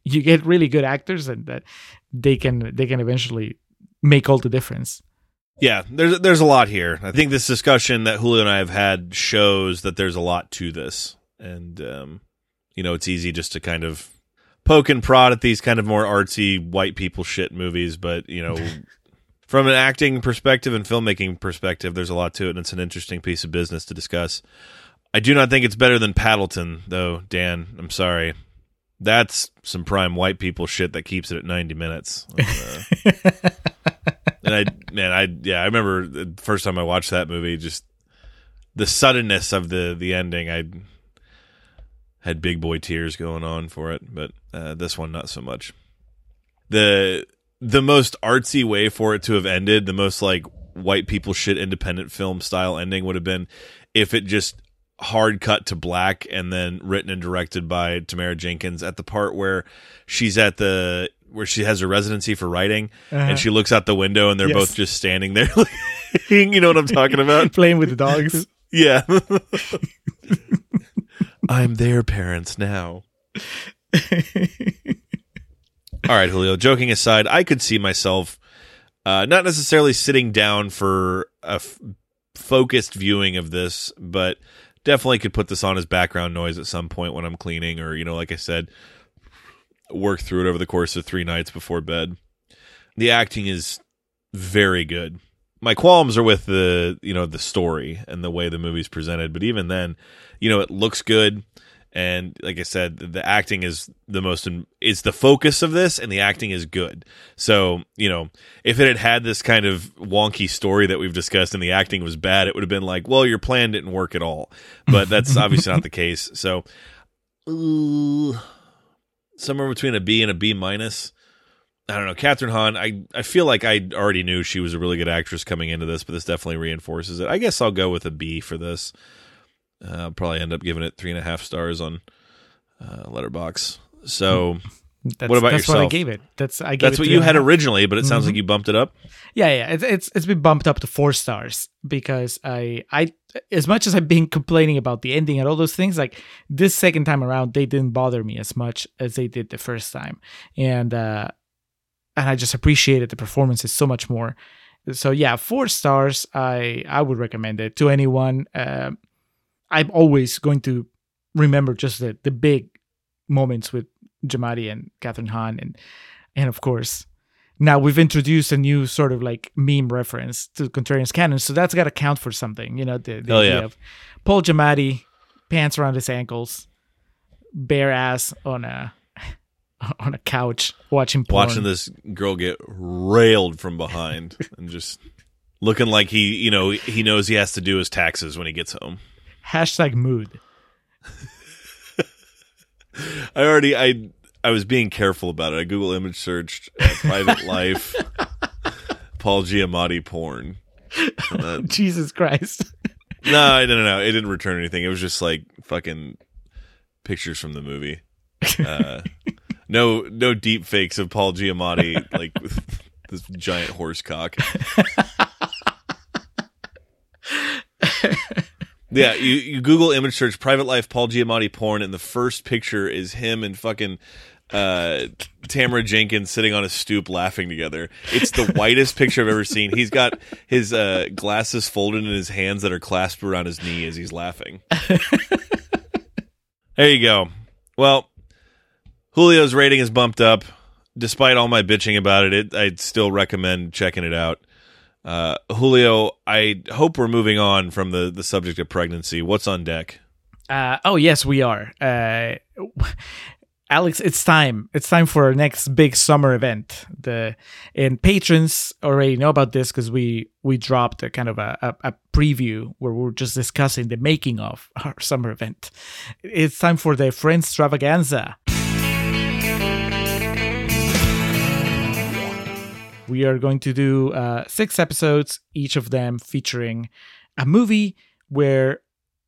you get really good actors, and that they can eventually make all the difference. Yeah, there's a lot here. I think this discussion that Julio and I have had shows that there's a lot to this. And, you know, it's easy just to kind of poke and prod at these kind of more artsy white people shit movies. But, you know... From an acting perspective and filmmaking perspective, there's a lot to it, and it's an interesting piece of business to discuss. I do not think it's better than Paddleton, though, Dan. I'm sorry. That's some prime white people shit that keeps it at 90 minutes. I remember the first time I watched that movie, just the suddenness of the ending. I had big boy tears going on for it, but this one, not so much. The most artsy way for it to have ended, the most like white people shit independent film style ending, would have been if it just hard cut to black and then written and directed by Tamara Jenkins at the part where she's at the where she has her residency for writing, and she looks out the window and they're both just standing there. You know what I'm talking about? Playing with the dogs. Yeah. I'm their parents now. All right, Julio, joking aside, I could see myself not necessarily sitting down for a focused viewing of this, but definitely could put this on as background noise at some point when I'm cleaning or, you know, like I said, work through it over the course of 3 nights before bed. The acting is very good. My qualms are with the story and the way the movie's presented, but even then, you know, it looks good. And like I said, the acting is it's the focus of this, and the acting is good. So, you know, if it had had this kind of wonky story that we've discussed and the acting was bad, it would have been like, well, your plan didn't work at all. But that's obviously not the case. So somewhere between a B and a B minus. I don't know. Catherine Hahn, I feel like I already knew she was a really good actress coming into this, but this definitely reinforces it. I guess I'll go with a B for this. I'll probably end up giving it 3.5 stars on Letterboxd. So What about yourself? That's what I gave it. That's what you had originally, but it sounds like you bumped it up. Yeah. It's been bumped up to 4 stars because I as much as I've been complaining about the ending and all those things, like this second time around, they didn't bother me as much as they did the first time, and I just appreciated the performances so much more. So yeah, 4 stars. I would recommend it to anyone. I'm always going to remember just the big moments with Giamatti and Catherine Hahn, and of course now we've introduced a new sort of like meme reference to Contrarian's canon, so that's got to count for something, you know, the idea of Paul Giamatti, pants around his ankles, bare ass on a couch watching porn. Watching this girl get railed from behind and just looking like he knows he has to do his taxes when he gets home. #mood I was being careful about it. I Google image searched private life, Paul Giamatti porn. Jesus Christ. No. It didn't return anything. It was just like fucking pictures from the movie. No deep fakes of Paul Giamatti, like with this giant horse cock. Yeah, you Google image search private life Paul Giamatti porn, and the first picture is him and fucking Tamara Jenkins sitting on a stoop laughing together. It's the whitest picture I've ever seen. He's got his glasses folded in his hands that are clasped around his knee as he's laughing. There you go. Well, Julio's rating is bumped up. Despite all my bitching about it, I'd still recommend checking it out. Julio, I hope we're moving on from the subject of pregnancy. What's on deck? Oh, yes, we are. Alex, it's time. It's time for our next big summer event. And patrons already know about this because we dropped a kind of a preview where we're just discussing the making of our summer event. It's time for the Friendstravaganza. We are going to do 6 episodes, each of them featuring a movie where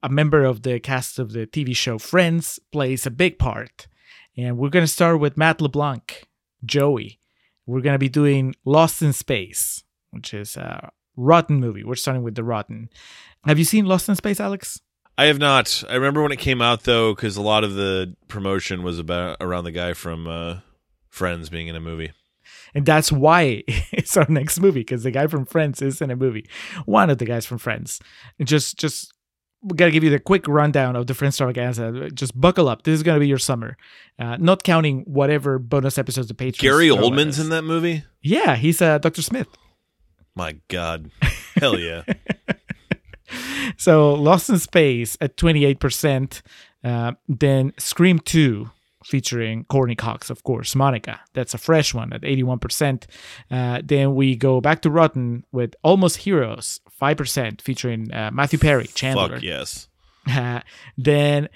a member of the cast of the TV show Friends plays a big part. And we're going to start with Matt LeBlanc, Joey. We're going to be doing Lost in Space, which is a rotten movie. We're starting with the rotten. Have you seen Lost in Space, Alex? I have not. I remember when it came out, though, because a lot of the promotion was about around the guy from Friends being in a movie. And that's why it's our next movie, because the guy from Friends is in a movie. One of the guys from Friends. Just we got to give you the quick rundown of the Friendstravaganza. Just buckle up. This is going to be your summer. Not counting whatever bonus episodes the Patreon. Gary Oldman's in that movie? Yeah, he's Dr. Smith. My God. Hell yeah. So Lost in Space at 28%. Then Scream 2. Featuring Courtney Cox, of course, Monica. That's a fresh one at 81%. Then we go back to rotten with Almost Heroes, 5%, featuring Matthew Perry, Chandler. Fuck yes. Then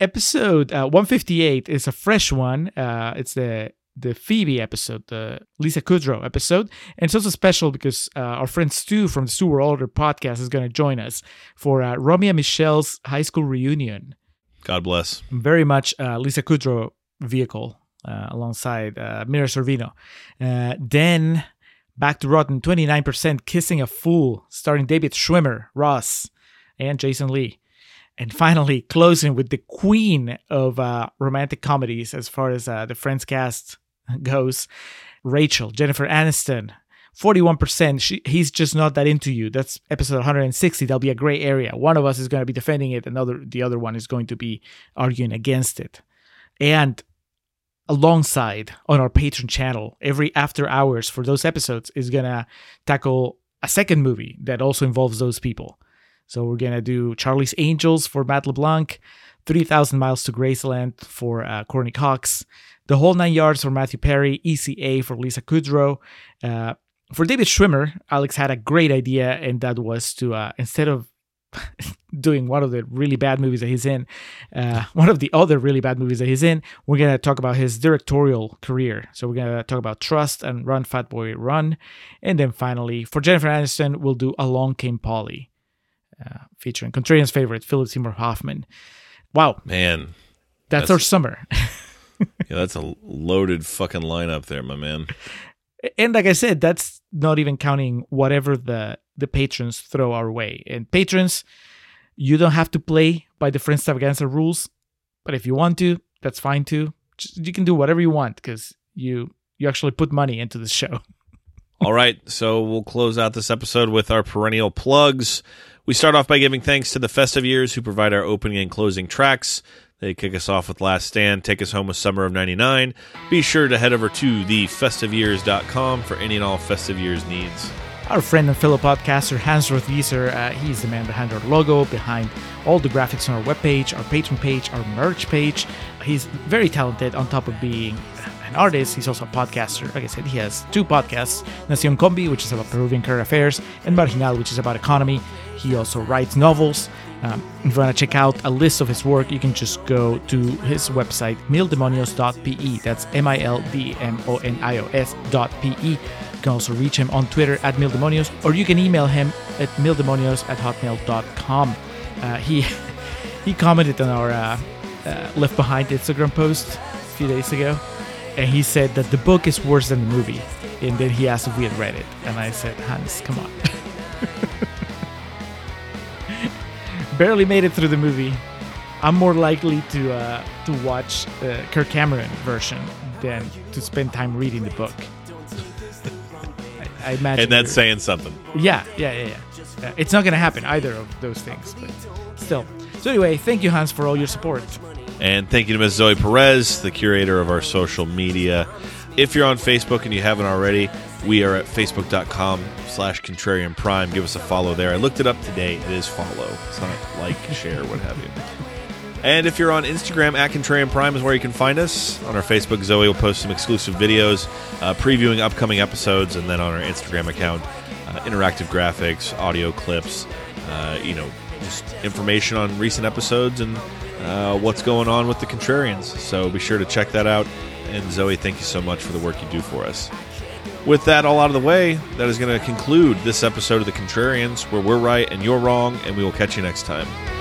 episode 158 is a fresh one. It's the Phoebe episode, the Lisa Kudrow episode. And it's also special because our friend Stu from the Stu Were Older podcast is going to join us for Romeo and Michelle's high school reunion. God bless. Very much Lisa Kudrow vehicle alongside Mira Sorvino. Then back to rotten, 29%, Kissing a Fool, starring David Schwimmer, Ross, and Jason Lee. And finally, closing with the queen of romantic comedies as far as the Friends cast goes, Rachel, Jennifer Aniston, 41%. He's just not that into you. That's episode 160. That'll be a gray area. One of us is going to be defending it. The other one is going to be arguing against it. And alongside on our Patreon channel, every after hours for those episodes is going to tackle a second movie that also involves those people. So we're going to do Charlie's Angels for Matt LeBlanc, 3,000 Miles to Graceland for Courtney Cox, The Whole Nine Yards for Matthew Perry, ECA for Lisa Kudrow. For David Schwimmer, Alex had a great idea, and that was to, instead of doing one of the really bad movies that he's in, one of the other really bad movies that he's in, we're going to talk about his directorial career. So we're going to talk about Trust and Run, Fat Boy, Run. And then finally, for Jennifer Aniston, we'll do Along Came Polly, featuring Contrarian's favorite, Philip Seymour Hoffman. Wow. Man. That's our summer. Yeah, that's a loaded fucking lineup there, my man. And like I said, that's not even counting whatever the patrons throw our way. And patrons, you don't have to play by the Friendstavaganza rules, but if you want to, that's fine too. You can do whatever you want because you actually put money into the show. All right, so we'll close out this episode with our perennial plugs. We start off by giving thanks to the Festive Years who provide our opening and closing tracks. They kick us off with Last Stand, take us home with Summer of 99. Be sure to head over to thefestiveyears.com for any and all Festive Years needs. Our friend and fellow podcaster, Hans Rothwieser, he's the man behind our logo, behind all the graphics on our webpage, our Patreon page, our merch page. He's very talented on top of being an artist. He's also a podcaster. Like I said, he has two podcasts, Nación Combi, which is about Peruvian current affairs, and Marginal, which is about economy. He also writes novels. If you want to check out a list of his work, you can just go to his website, mildemonios.pe. That's MILDEMONIOS.pe. You can also reach him on Twitter at mildemonios, or you can email him at mildemonios@hotmail.com. He commented on our Left Behind Instagram post a few days ago, and he said that the book is worse than the movie. And then he asked if we had read it. And I said, Hans, come on. Barely made it through the movie. I'm more likely to watch the Kirk Cameron version than to spend time reading the book. I imagine, and that's saying something. Yeah. It's not going to happen, either of those things, but still. So anyway, thank you, Hans, for all your support. And thank you to Ms. Zoe Perez, the curator of our social media. If you're on Facebook and you haven't already, we are at facebook.com/Contrarian Prime. Give us a follow there. I looked it up today. It is follow. It's not like, share, what have you. And if you're on Instagram, at Contrarian Prime is where you can find us. On our Facebook, Zoe will post some exclusive videos previewing upcoming episodes. And then on our Instagram account, interactive graphics, audio clips, just information on recent episodes and what's going on with the Contrarians. So be sure to check that out. And Zoe, thank you so much for the work you do for us. With that all out of the way, that is going to conclude this episode of The Contrarians, where we're right and you're wrong, and we will catch you next time.